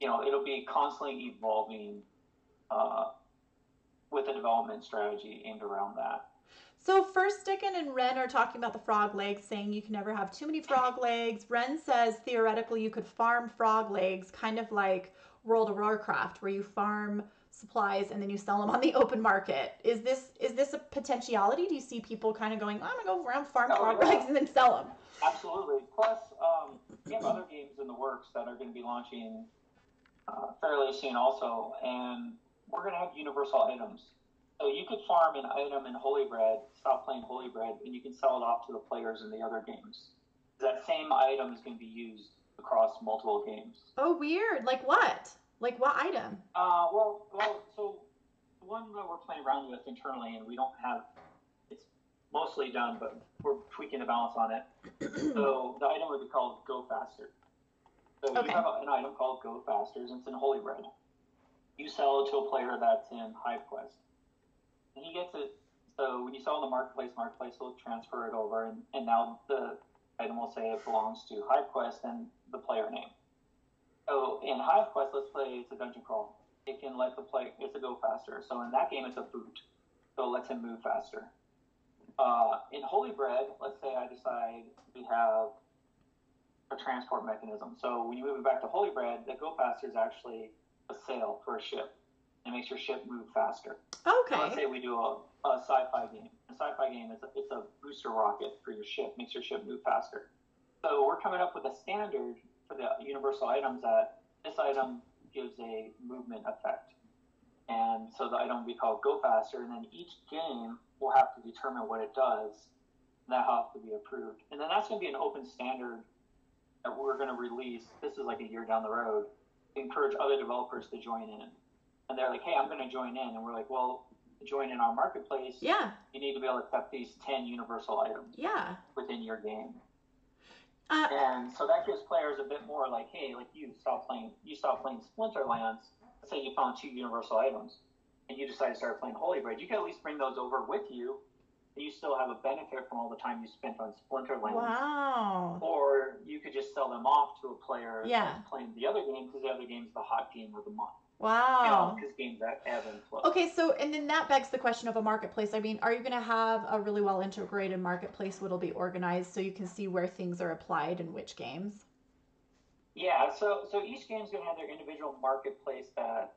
You know, it'll be constantly evolving with a development strategy aimed around that. So first, Stickin and Ren are talking about the frog legs, saying you can never have too many frog legs. Ren says theoretically you could farm frog legs, kind of like World of Warcraft, where you farm supplies and then you sell them on the open market. Is this a potentiality? Do you see people kind of going, I'm gonna go around farm frog legs and then sell them? Absolutely. Plus, we have other games in the works that are going to be launching fairly soon also, and we're going to have universal items. So you could farm an item in Holy Bread, stop playing Holy Bread, and you can sell it off to the players in the other games. That same item is going to be used across multiple games. Oh, weird. Like what? Like what item? So the one that we're playing around with internally, and we don't have, it's mostly done, but we're tweaking the balance on it. So the item would be called Go Faster. So you have an item called Go Fasters, and it's in Holy Bread. You sell it to a player that's in HiveQuest. And he gets it, so when you sell in the marketplace will transfer it over, and now the item will say it belongs to HiveQuest and the player name. So in HiveQuest, let's play, it's a dungeon crawl. It can let the player, it's a go faster. So in that game, it's a boot. So it lets him move faster. In Holy Bread, let's say I decide we have a transport mechanism. So when you move it back to Holy Bread, the go faster is actually a sail for a ship. It makes your ship move faster. Okay. So let's say we do a sci-fi game. A sci-fi game is it's a booster rocket for your ship. Makes your ship move faster. So we're coming up with a standard for the universal items that this item gives a movement effect. And so the item we call Go Faster, and then each game will have to determine what it does. That has to be approved. And then that's going to be an open standard that we're going to release. This is like a year down the road. Encourage other developers to join in. And they're like, hey, I'm going to join in. And we're like, well, to join in our marketplace, yeah, you need to be able to accept these 10 universal items yeah. within your game. And so that gives players a bit more like, hey, like you stop playing Splinterlands. Let's say you found 2 universal items and you decide to start playing Holy Bread. You can at least bring those over with you. You still have a benefit from all the time you spent on Splinterlands. Wow. Or you could just sell them off to a player yeah. that's playing the other game, because the other game's the hot game of the month. Wow. Because games that ebb and flow. Okay, so and then that begs the question of a marketplace. I mean, are you going to have a really well integrated marketplace where it'll be organized so you can see where things are applied and which games? Yeah, so each game's going to have their individual marketplace that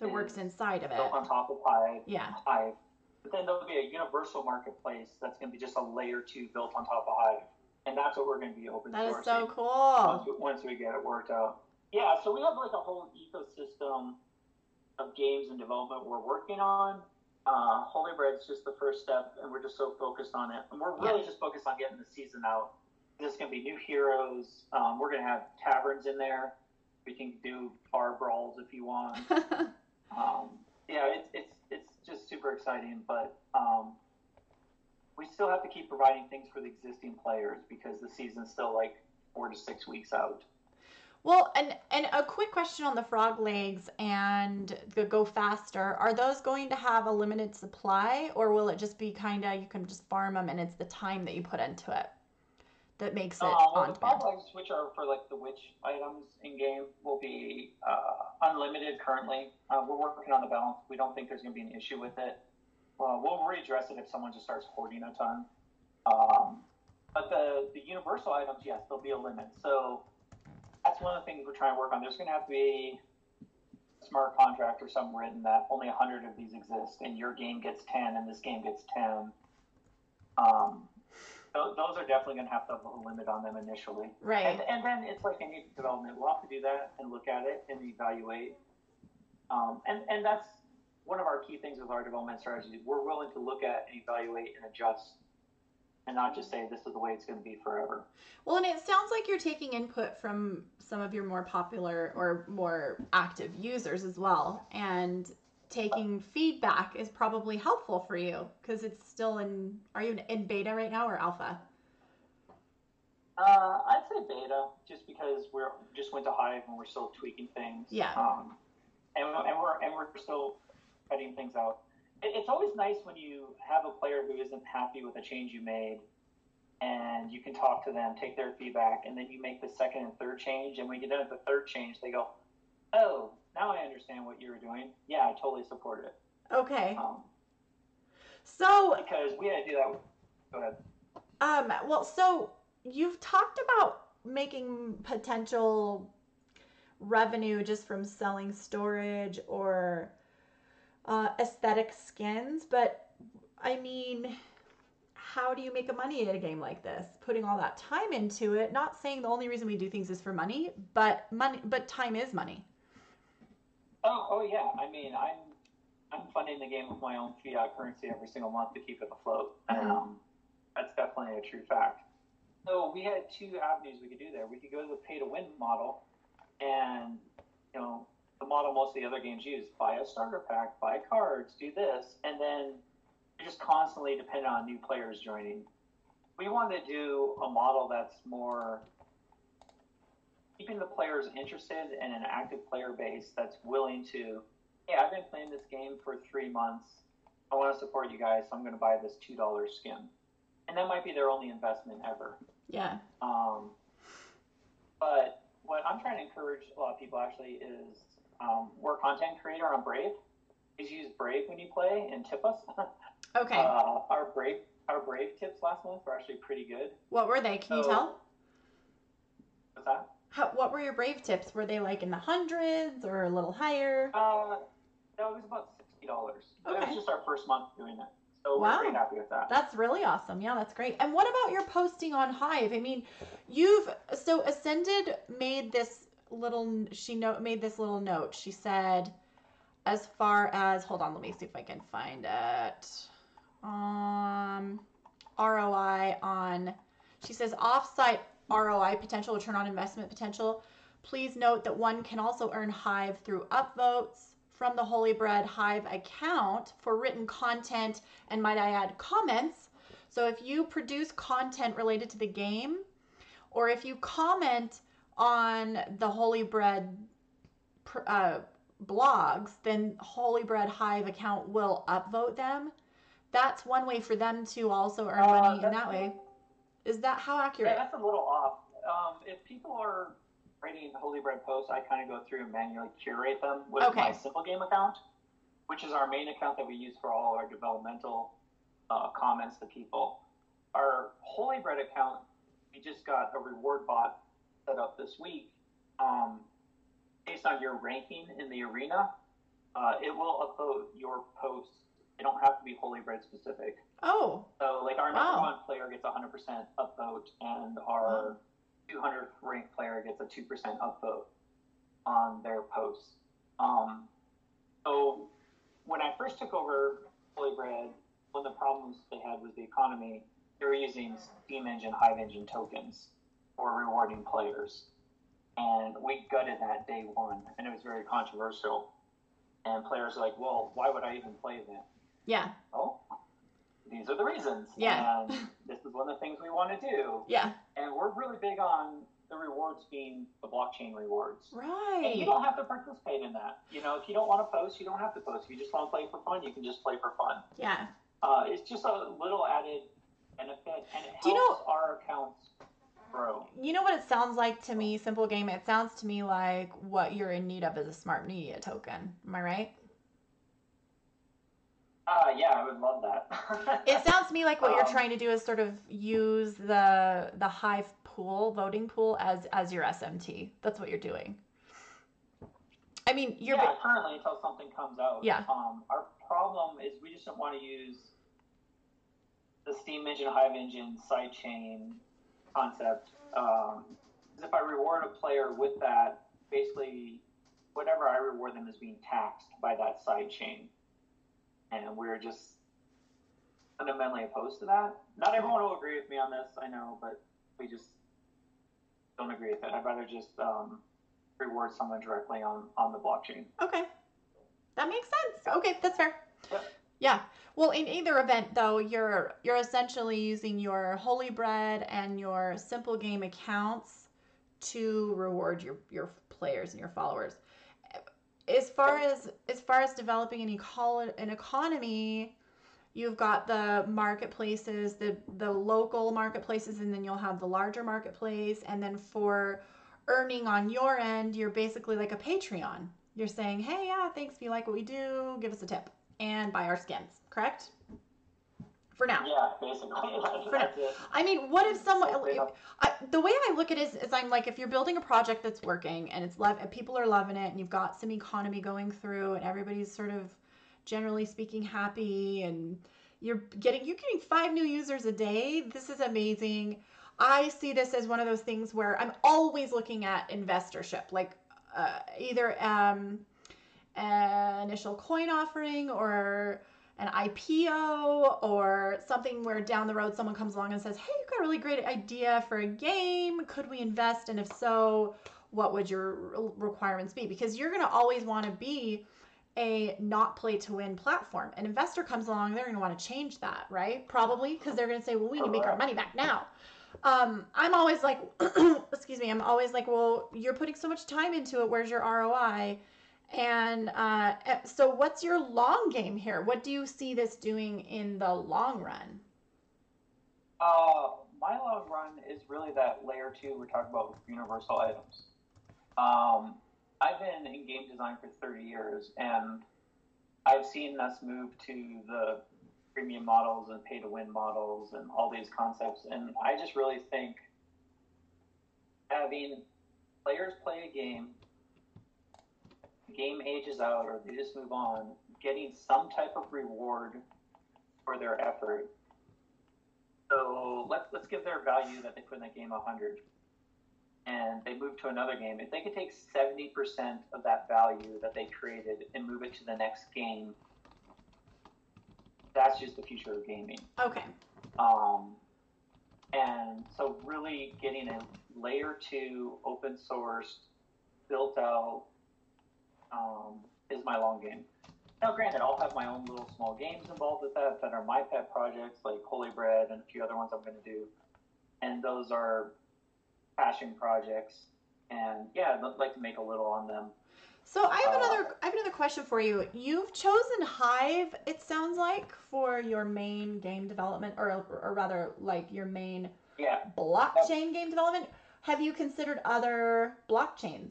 works inside of it. On top of Hive. Yeah. Hive. But then there'll be a universal marketplace that's going to be just a layer 2 built on top of Hive. And that's what we're going to be open sourcing. That is so cool. Once we get it worked out. Yeah, so we have like a whole ecosystem of games and development we're working on. Holy Bread's just the first step, and we're just so focused on it. And we're really just focused on getting the season out. There's going to be new heroes. We're going to have taverns in there. We can do bar brawls if you want. Yeah, it's just super exciting, but we still have to keep providing things for the existing players because the season's still like 4 to 6 weeks out. Well, and a quick question on the frog legs and the Go Faster. Are those going to have a limited supply, or will it just be kind of you can just farm them and it's the time that you put into it that makes it on the frog legs, which are for like the witch items in game, will be unlimited currently. We're working on the balance. We don't think there's going to be an issue with it. We'll readdress it if someone just starts hoarding a ton. But the universal items, yes, there'll be a limit. So that's one of the things we're trying to work on. There's going to have to be a smart contract or something written that only 100 of these exist, and your game gets 10, and this game gets 10. Those are definitely going to have a limit on them initially. Right. And then it's like any development. We'll have to do that and look at it and evaluate. And that's one of our key things with our development strategy. We're willing to look at and evaluate and adjust, and not just say this is the way it's going to be forever. Well, and it sounds like you're taking input from some of your more popular or more active users as well. And taking feedback is probably helpful for you because it's still in, are you in beta right now or alpha? I'd say beta just because we just went to Hive and we're still tweaking things. Yeah. And we're still cutting things out. It's always nice when you have a player who isn't happy with a change you made and you can talk to them, take their feedback, and then you make the second and third change. And when you get done with the third change, they go, oh, now I understand what you were doing. Yeah, I totally support it. Okay. So because we had to do that. Go ahead. Well, so you've talked about making potential revenue just from selling storage or aesthetic skins, but I mean, how do you make a money at a game like this? Putting all that time into it, not saying the only reason we do things is for money, but time is money. Oh yeah. I mean, I'm funding the game with my own fiat currency every single month to keep it afloat. Mm-hmm. That's definitely a true fact. So we had 2 avenues we could do there. We could go to the pay-to-win model, and you know, the model most of the other games use, buy a starter pack, buy cards, do this, and then you're just constantly dependent on new players joining. We want to do a model that's more keeping the players interested and an active player base that's willing to, hey, I've been playing this game for 3 months. I want to support you guys, so I'm going to buy this $2 skin. And that might be their only investment ever. Yeah. But what I'm trying to encourage a lot of people actually is, we're a content creator on Brave. Please use Brave when you play and tip us. Okay. Our Brave tips last month were actually pretty good. What were they? Can you tell? What's that? What were your Brave tips? Were they like in the hundreds or a little higher? No, it was about $60. Okay. It was just our first month doing it. So we're pretty happy with that. That's really awesome. Yeah, that's great. And what about your posting on Hive? I mean, so Ascended made this little, made this little note. She said, as far as, hold on, let me see if I can find it. ROI on, she says, offsite ROI potential, return on investment potential. Please note that one can also earn Hive through upvotes from the Holy Bread Hive account for written content, and might I add, comments. So if you produce content related to the game, or if you comment on the Holy Bread blogs, then Holy Bread Hive account will upvote them. That's one way for them to also earn money in that way. Is that how accurate? Yeah, that's a little off. If people are writing Holy Bread posts, I kind of go through and manually curate them with my Simple Game account, which is our main account that we use for all our developmental comments to people. Our Holy Bread account, we just got a reward bot set up this week. Based on your ranking in the arena, it will upvote your posts. They don't have to be Holy Bread specific. Oh. So, like, our number one player gets a 100% upvote, and our 200th ranked player gets a 2% upvote on their posts. So, when I first took over Holy Bread, one of the problems they had was the economy. They were using Steem Engine, Hive Engine tokens for rewarding players. And we gutted that day one, and it was very controversial. And players are like, well, why would I even play that? Yeah. Oh, these are the reasons. Yeah. And this is one of the things we want to do. Yeah. And we're really big on the rewards being the blockchain rewards. Right. And you don't have to participate in that. You know, if you don't want to post, you don't have to post. If you just want to play for fun, you can just play for fun. Yeah. It's just a little added benefit, and it helps our accounts grow. You know what it sounds like to me, Simple Game? It sounds to me like what you're in need of is a smart media token. Am I right? Yeah, I would love that. It sounds to me like what you're trying to do is sort of use the Hive pool, voting pool, as your SMT. That's what you're doing. I mean, you're... Yeah, currently until something comes out. Yeah. Our problem is we just don't want to use the Steem Engine, Hive Engine, sidechain concept. If I reward a player with that, basically whatever I reward them is being taxed by that sidechain. And we're just fundamentally opposed to that. Not everyone will agree with me on this, I know, but we just don't agree with it. I'd rather just reward someone directly on the blockchain. Okay. That makes sense. Okay, that's fair. Yep. Yeah. Well, in either event, though, you're essentially using your Holy Bread and your Simple Game accounts to reward your players and your followers. As far as developing an economy, you've got the marketplaces, the local marketplaces, and then you'll have the larger marketplace. And then for earning on your end, you're basically like a Patreon. You're saying, hey, yeah, thanks if you like what we do, give us a tip and buy our skins, correct? For now. Yeah, basically. For now. I mean, what if someone... the way I look at it is I'm like, if you're building a project that's working and people are loving it and you've got some economy going through and everybody's sort of, generally speaking, happy and you're getting 5 new users a day, this is amazing. I see this as one of those things where I'm always looking at investorship, like either an initial coin offering or an IPO or something where down the road someone comes along and says, hey, you've got a really great idea for a game. Could we invest? And if so, what would your requirements be? Because you're going to always want to be a not play to win platform. An investor comes along, they're going to want to change that, right? Probably, because they're going to say, well, we need to make our money back now. I'm always like, excuse me, I'm always like, well, you're putting so much time into it. Where's your ROI? And so what's your long game here? What do you see this doing in the long run? My long run is really that layer 2 we're talking about with universal items. I've been in game design for 30 years, and I've seen us move to the premium models and pay-to-win models and all these concepts, and I just really think having players play a game, game ages out or they just move on, getting some type of reward for their effort. So let's give their value that they put in that game 100, and they move to another game. If they could take 70% of that value that they created and move it to the next game, that's just the future of gaming. Okay. And so really getting a layer 2 open source built out is my long game. Now, granted, I'll have my own little small games involved with that are my pet projects, like Holy Bread and a few other ones I'm going to do. And those are passion projects. And yeah, I'd like to make a little on them. So I have another question for you. You've chosen Hive, it sounds like, for your main game development, or rather, like your main blockchain game development. Have you considered other blockchains?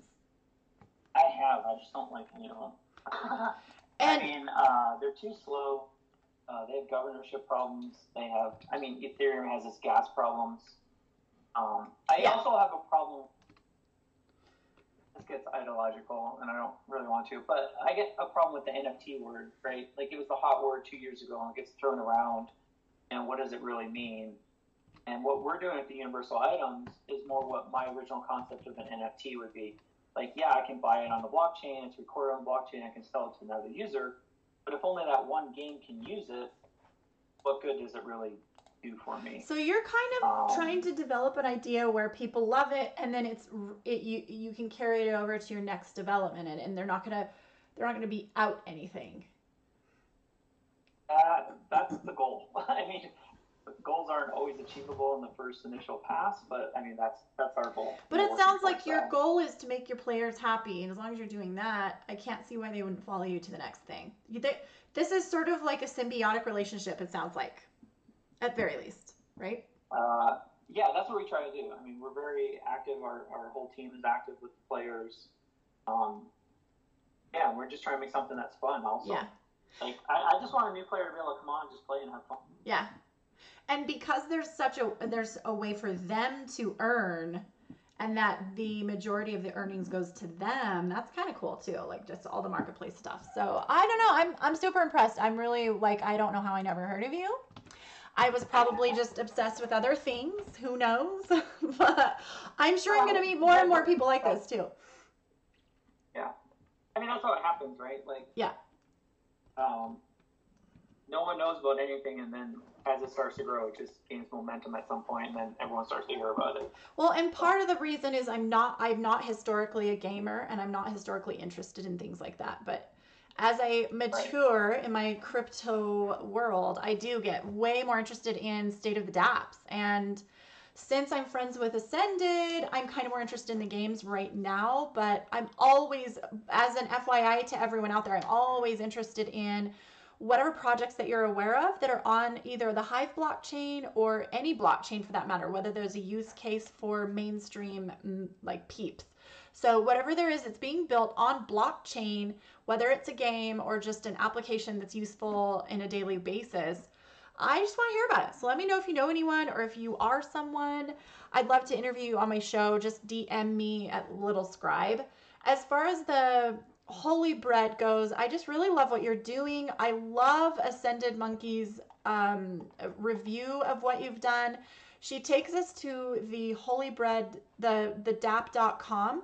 I have. I just don't like any of them. They're too slow. They have governorship problems. They have, Ethereum has its gas problems. I also have a problem. This gets ideological, and I don't really want to, but I get a problem with the NFT word, right? Like, it was the hot word 2 years ago, and it gets thrown around, and what does it really mean? And what we're doing at the Universal Items is more what my original concept of an NFT would be. Like, yeah, I can buy it on the blockchain, it's recorded on the blockchain, I can sell it to another user, but if only that one game can use it, what good does it really do for me? So you're kind of trying to develop an idea where people love it, and then you can carry it over to your next development, and they're not gonna be out anything. That's the goal. I mean, goals aren't always achievable in the first initial pass, but I mean that's our goal. But it sounds like your goal is to make your players happy, and as long as you're doing that, I can't see why they wouldn't follow you to the next thing. This is sort of like a symbiotic relationship, it sounds like, at very least, right? Yeah, that's what we try to do. I mean, we're very active. Our whole team is active with the players. Yeah, we're just trying to make something that's fun also. Yeah. Like, I just want a new player to be able to come on, just play and have fun. Yeah. And because there's a way for them to earn, and that the majority of the earnings goes to them, that's kind of cool too, like just all the marketplace stuff. So I don't know, I'm super impressed. I'm really like, I don't know how I never heard of you. I was probably just obsessed with other things. Who knows? But I'm sure I'm going to meet more and more people like this too. Yeah. I mean, that's how it happens, right? Like, yeah. No one knows about anything, and then as it starts to grow, it just gains momentum at some point, and then everyone starts to hear about it. Well, and part of the reason is I'm not historically a gamer, and I'm not historically interested in things like that, but as I mature in my crypto world, I do get way more interested in state of the dApps. And since I'm friends with Ascended, I'm kind of more interested in the games right now, but I'm always, as an FYI to everyone out there, I'm always interested in whatever projects that you're aware of that are on either the Hive blockchain or any blockchain for that matter, whether there's a use case for mainstream like peeps. So whatever there is that's being built on blockchain, whether it's a game or just an application that's useful in a daily basis, I just want to hear about it. So let me know if you know anyone or if you are someone. I'd love to interview you on my show. Just DM me at Little Scribe. As far as the Holy Bread goes, I just really love what you're doing. I love Ascended Monkey's review of what you've done. She takes us to the Holy Bread, the dApp.com.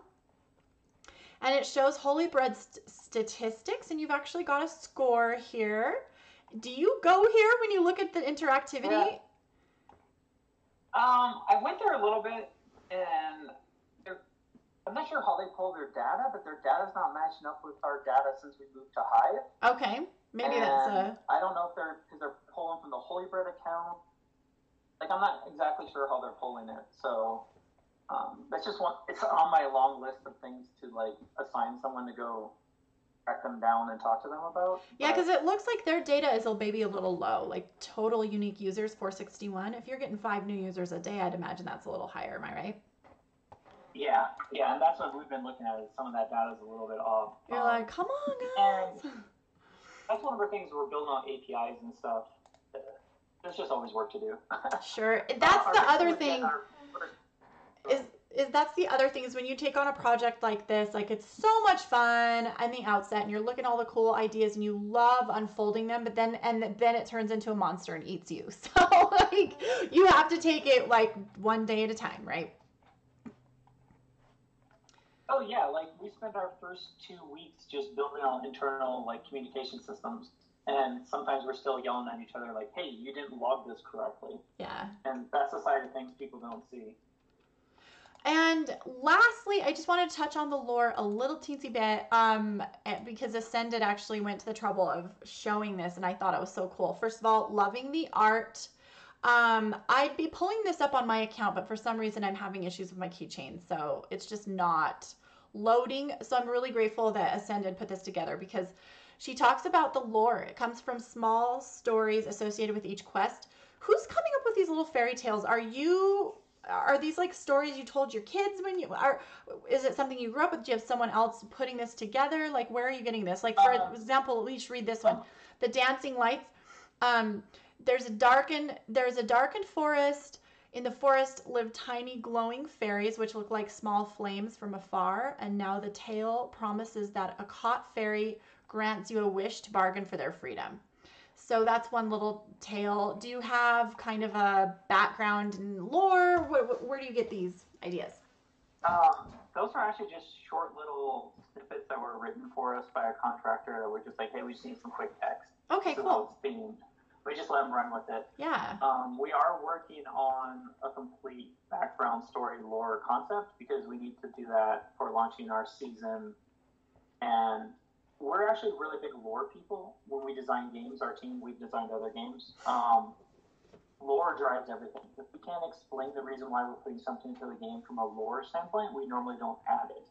And it shows Holy Bread statistics, and you've actually got a score here. Do you go here when you look at the interactivity? Yeah. I went there a little bit, and I'm not sure how they pull their data, but their data's not matching up with our data since we moved to Hive. Okay, maybe and that's a... I don't know if they're pulling from the Holy Bread account. Like, I'm not exactly sure how they're pulling it, so... that's just one. It's on my long list of things to like assign someone to go track them down and talk to them about. Yeah, because it looks like their data is maybe a little low. Like total unique users 461. If you're getting 5 new users a day, I'd imagine that's a little higher. Am I right? Yeah, yeah, and that's what we've been looking at. Is some of that data is a little bit off. You're like, come on, guys. And that's one of the things we're building on APIs and stuff. There's just always work to do. Sure, that's the other thing. Is that's the other thing is when you take on a project like this, like it's so much fun in the outset and you're looking at all the cool ideas and you love unfolding them, but then it turns into a monster and eats you. So like you have to take it like one day at a time, right? Oh yeah, like we spent our first 2 weeks just building our internal like communication systems, and sometimes we're still yelling at each other like, hey, you didn't log this correctly. Yeah. And that's the side of things people don't see. And lastly, I just want to touch on the lore a little teensy bit because Ascended actually went to the trouble of showing this, and I thought it was so cool. First of all, loving the art. I'd be pulling this up on my account, but for some reason I'm having issues with my keychain, so it's just not loading. So I'm really grateful that Ascended put this together because she talks about the lore. It comes from small stories associated with each quest. Who's coming up with these little fairy tales? Are these like stories you told your kids when you are, is it something you grew up with? Do you have someone else putting this together? Like, where are you getting this? Like, for example, we should read this one, The Dancing Lights. There's a darkened forest. In the forest lived tiny glowing fairies, which look like small flames from afar. And now the tale promises that a caught fairy grants you a wish to bargain for their freedom. So that's one little tale. Do you have kind of a background in lore? Where do you get these ideas? Those are actually just short little snippets that were written for us by a contractor that were just like, hey, we just need some quick text. Okay, so cool. We just let them run with it. Yeah. We are working on a complete background story lore concept because we need to do that for launching our season. And we're actually really big lore people. When we design games, our team, we've designed other games. Lore drives everything. If we can't explain the reason why we're putting something into the game from a lore standpoint, we normally don't add it.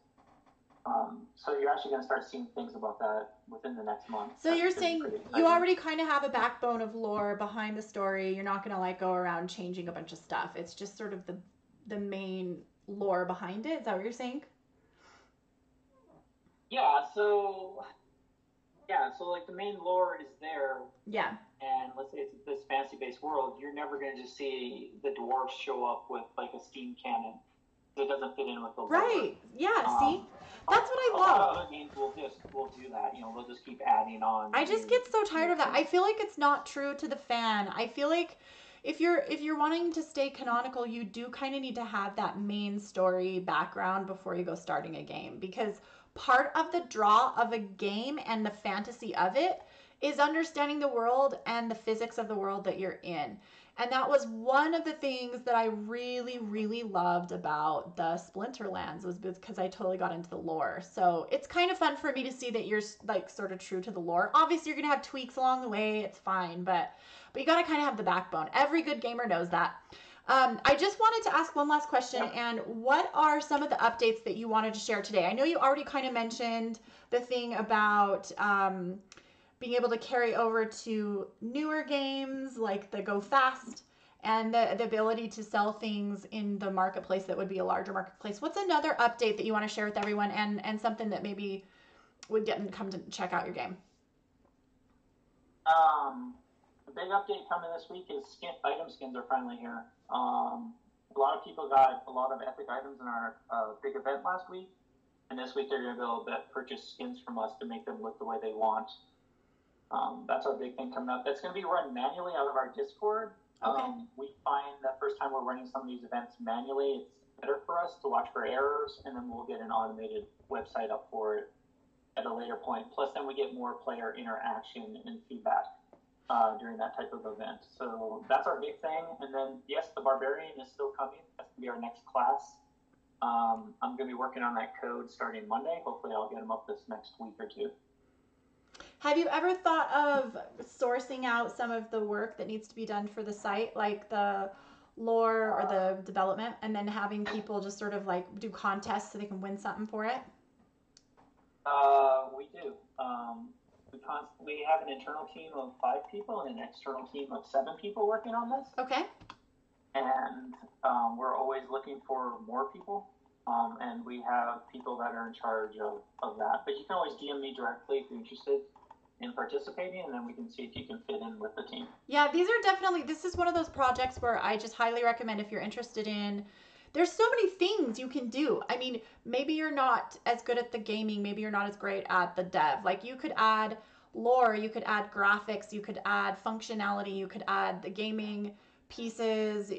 So you're actually going to start seeing things about that within the next month. So that's, you're saying you already kind of have a backbone of lore behind the story. You're not going to like go around changing a bunch of stuff. It's just sort of the main lore behind it. Is that what you're saying? Yeah, so like the main lore is there. Yeah. And let's say it's this fantasy-based world. You're never going to just see the dwarves show up with like a steam cannon. It doesn't fit in with the lore. Right. Yeah. See, that's what I love. A lot of other games will do that. You know, they'll just keep adding on. I just get so tired of that. I feel like it's not true to the fan. I feel like if you're wanting to stay canonical, you do kind of need to have that main story background before you go starting a game, because part of the draw of a game and the fantasy of it is understanding the world and the physics of the world that you're in. And that was one of the things that I really, really loved about the Splinterlands, was because I totally got into the lore. So it's kind of fun for me to see that you're like sort of true to the lore. Obviously, you're going to have tweaks along the way. It's fine. But you got to kind of have the backbone. Every good gamer knows that. I just wanted to ask one last question, and what are some of the updates that you wanted to share today? I know you already kind of mentioned the thing about being able to carry over to newer games, like the Go Fast, and the ability to sell things in the marketplace that would be a larger marketplace. What's another update that you want to share with everyone, and something that maybe would get them to come to check out your game? A big update coming this week is item skins are finally here. A lot of people got a lot of epic items in our big event last week, and this week they're going to be able to purchase skins from us to make them look the way they want. That's our big thing coming up. That's going to be run manually out of our Discord. Okay. We find that first time we're running some of these events manually, it's better for us to watch for errors, and then we'll get an automated website up for it at a later point. Plus, then we get more player interaction and feedback during that type of event. So that's our big thing. And then, yes, the Barbarian is still coming. That's going to be our next class. I'm going to be working on that code starting Monday. Hopefully, I'll get them up this next week or two. Have you ever thought of sourcing out some of the work that needs to be done for the site, like the lore or the development, and then having people just sort of like do contests so they can win something for it? We do. We have an internal team of 5 people and an external team of 7 people working on this. Okay. And we're always looking for more people. And we have people that are in charge of that. But you can always DM me directly if you're interested in participating, and then we can see if you can fit in with the team. Yeah, this is one of those projects where I just highly recommend, if you're interested in There's so many things you can do. I mean, maybe you're not as good at the gaming. Maybe you're not as great at the dev. Like, you could add lore, you could add graphics, you could add functionality, you could add the gaming pieces.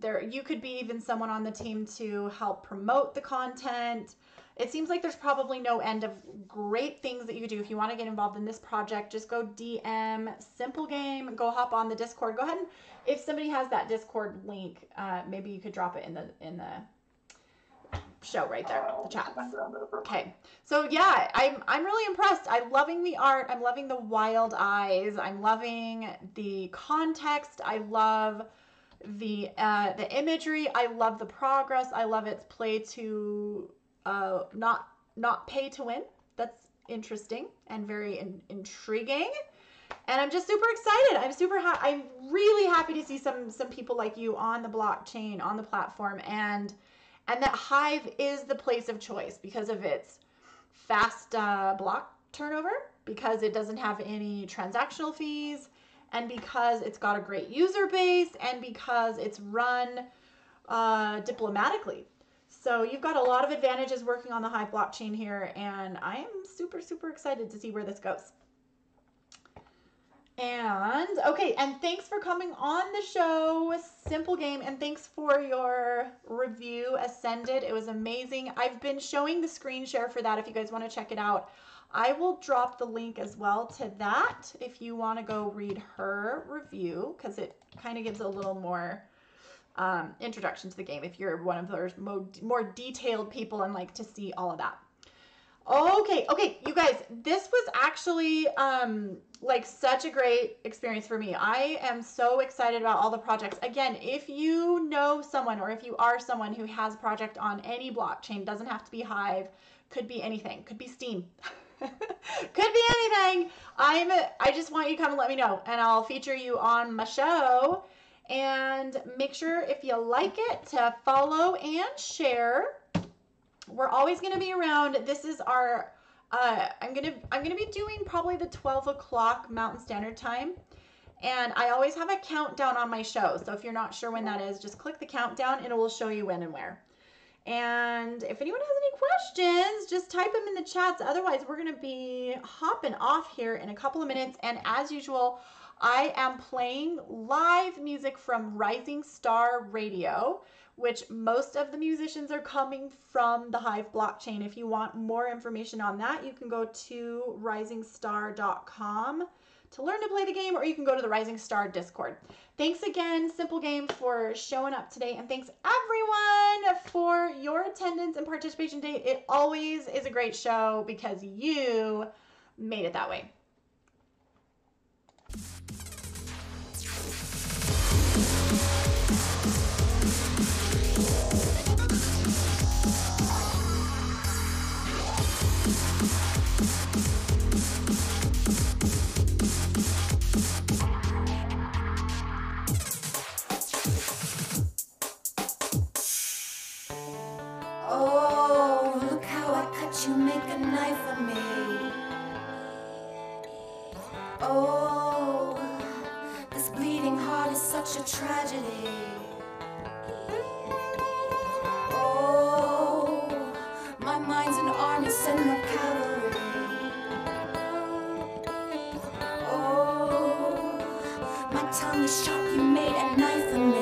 There, you could be even someone on the team to help promote the content. It seems like there's probably no end of great things that you do. If you want to get involved in this project, just go DM Simple Game, go hop on the Discord. Go ahead and, if somebody has that Discord link, maybe you could drop it in the show right there, the chat. Okay. So yeah, I'm really impressed. I'm loving the art. I'm loving the wild eyes. I'm loving the context. I love the imagery. I love the progress. I love its play to not pay to win. That's interesting and very intriguing. And I'm just super excited. I'm super happy. I'm really happy to see some people like you on the blockchain, on the platform, and that Hive is the place of choice because of its fast block turnover, because it doesn't have any transactional fees, and because it's got a great user base, and because it's run diplomatically. So you've got a lot of advantages working on the Hive blockchain here, and I am super, super excited to see where this goes. And okay, and thanks for coming on the show, Simple Game, and thanks for your review, Ascended. It was amazing. I've been showing the screen share for that if you guys want to check it out. I will drop the link as well to that if you want to go read her review, because it kind of gives a little more introduction to the game if you're one of those more detailed people and like to see all of that. Okay, you guys, this was actually like such a great experience for me. I am so excited about all the projects. Again, if you know someone, or if you are someone who has a project on any blockchain, doesn't have to be Hive, could be anything, could be Steem, could be anything. I just want you to come and let me know, and I'll feature you on my show. And make sure, if you like it, to follow and share. We're always going to be around. This is our I'm gonna be doing probably the 12 o'clock Mountain Standard Time, and I always have a countdown on my show. So if you're not sure when that is, just click the countdown and it will show you when and where. And if anyone has any questions, just type them in the chats. Otherwise, we're going to be hopping off here in a couple of minutes. And as usual, I am playing live music from Rising Star Radio, which most of the musicians are coming from the Hive blockchain. If you want more information on that, you can go to risingstar.com to learn to play the game, or you can go to the Rising Star Discord. Thanks again, Simple Game, for showing up today, and thanks everyone for your attendance and participation today. It always is a great show because you made it that way. Oh, look how I cut you, make a knife for me. Oh, this bleeding heart is such a tragedy. Oh, my mind's an army, send no cavalry. Oh, my tongue is sharp, you made a knife for me.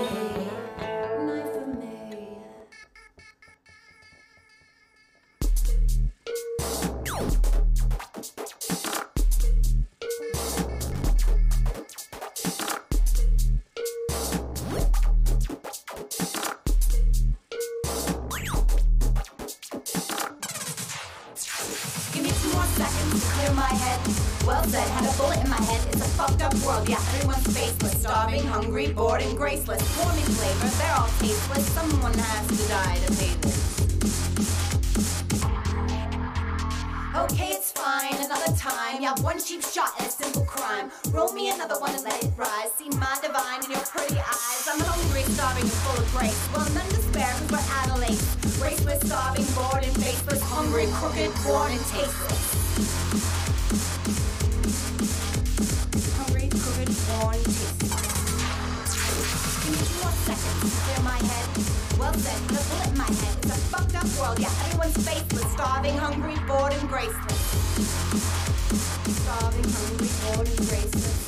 Well said. this world. Yeah, anyone's faceless, starving, hungry, bored and graceless. Starving, hungry, bored and graceless.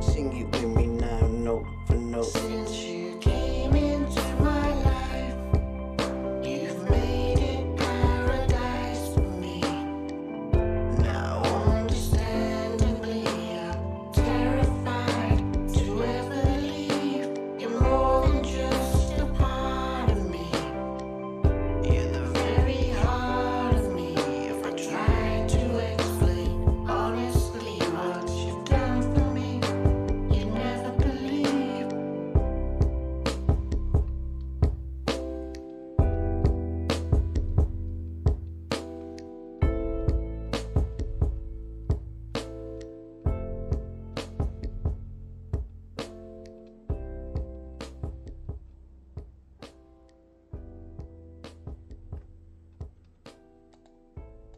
Sing it with me now, note for note. Since you came.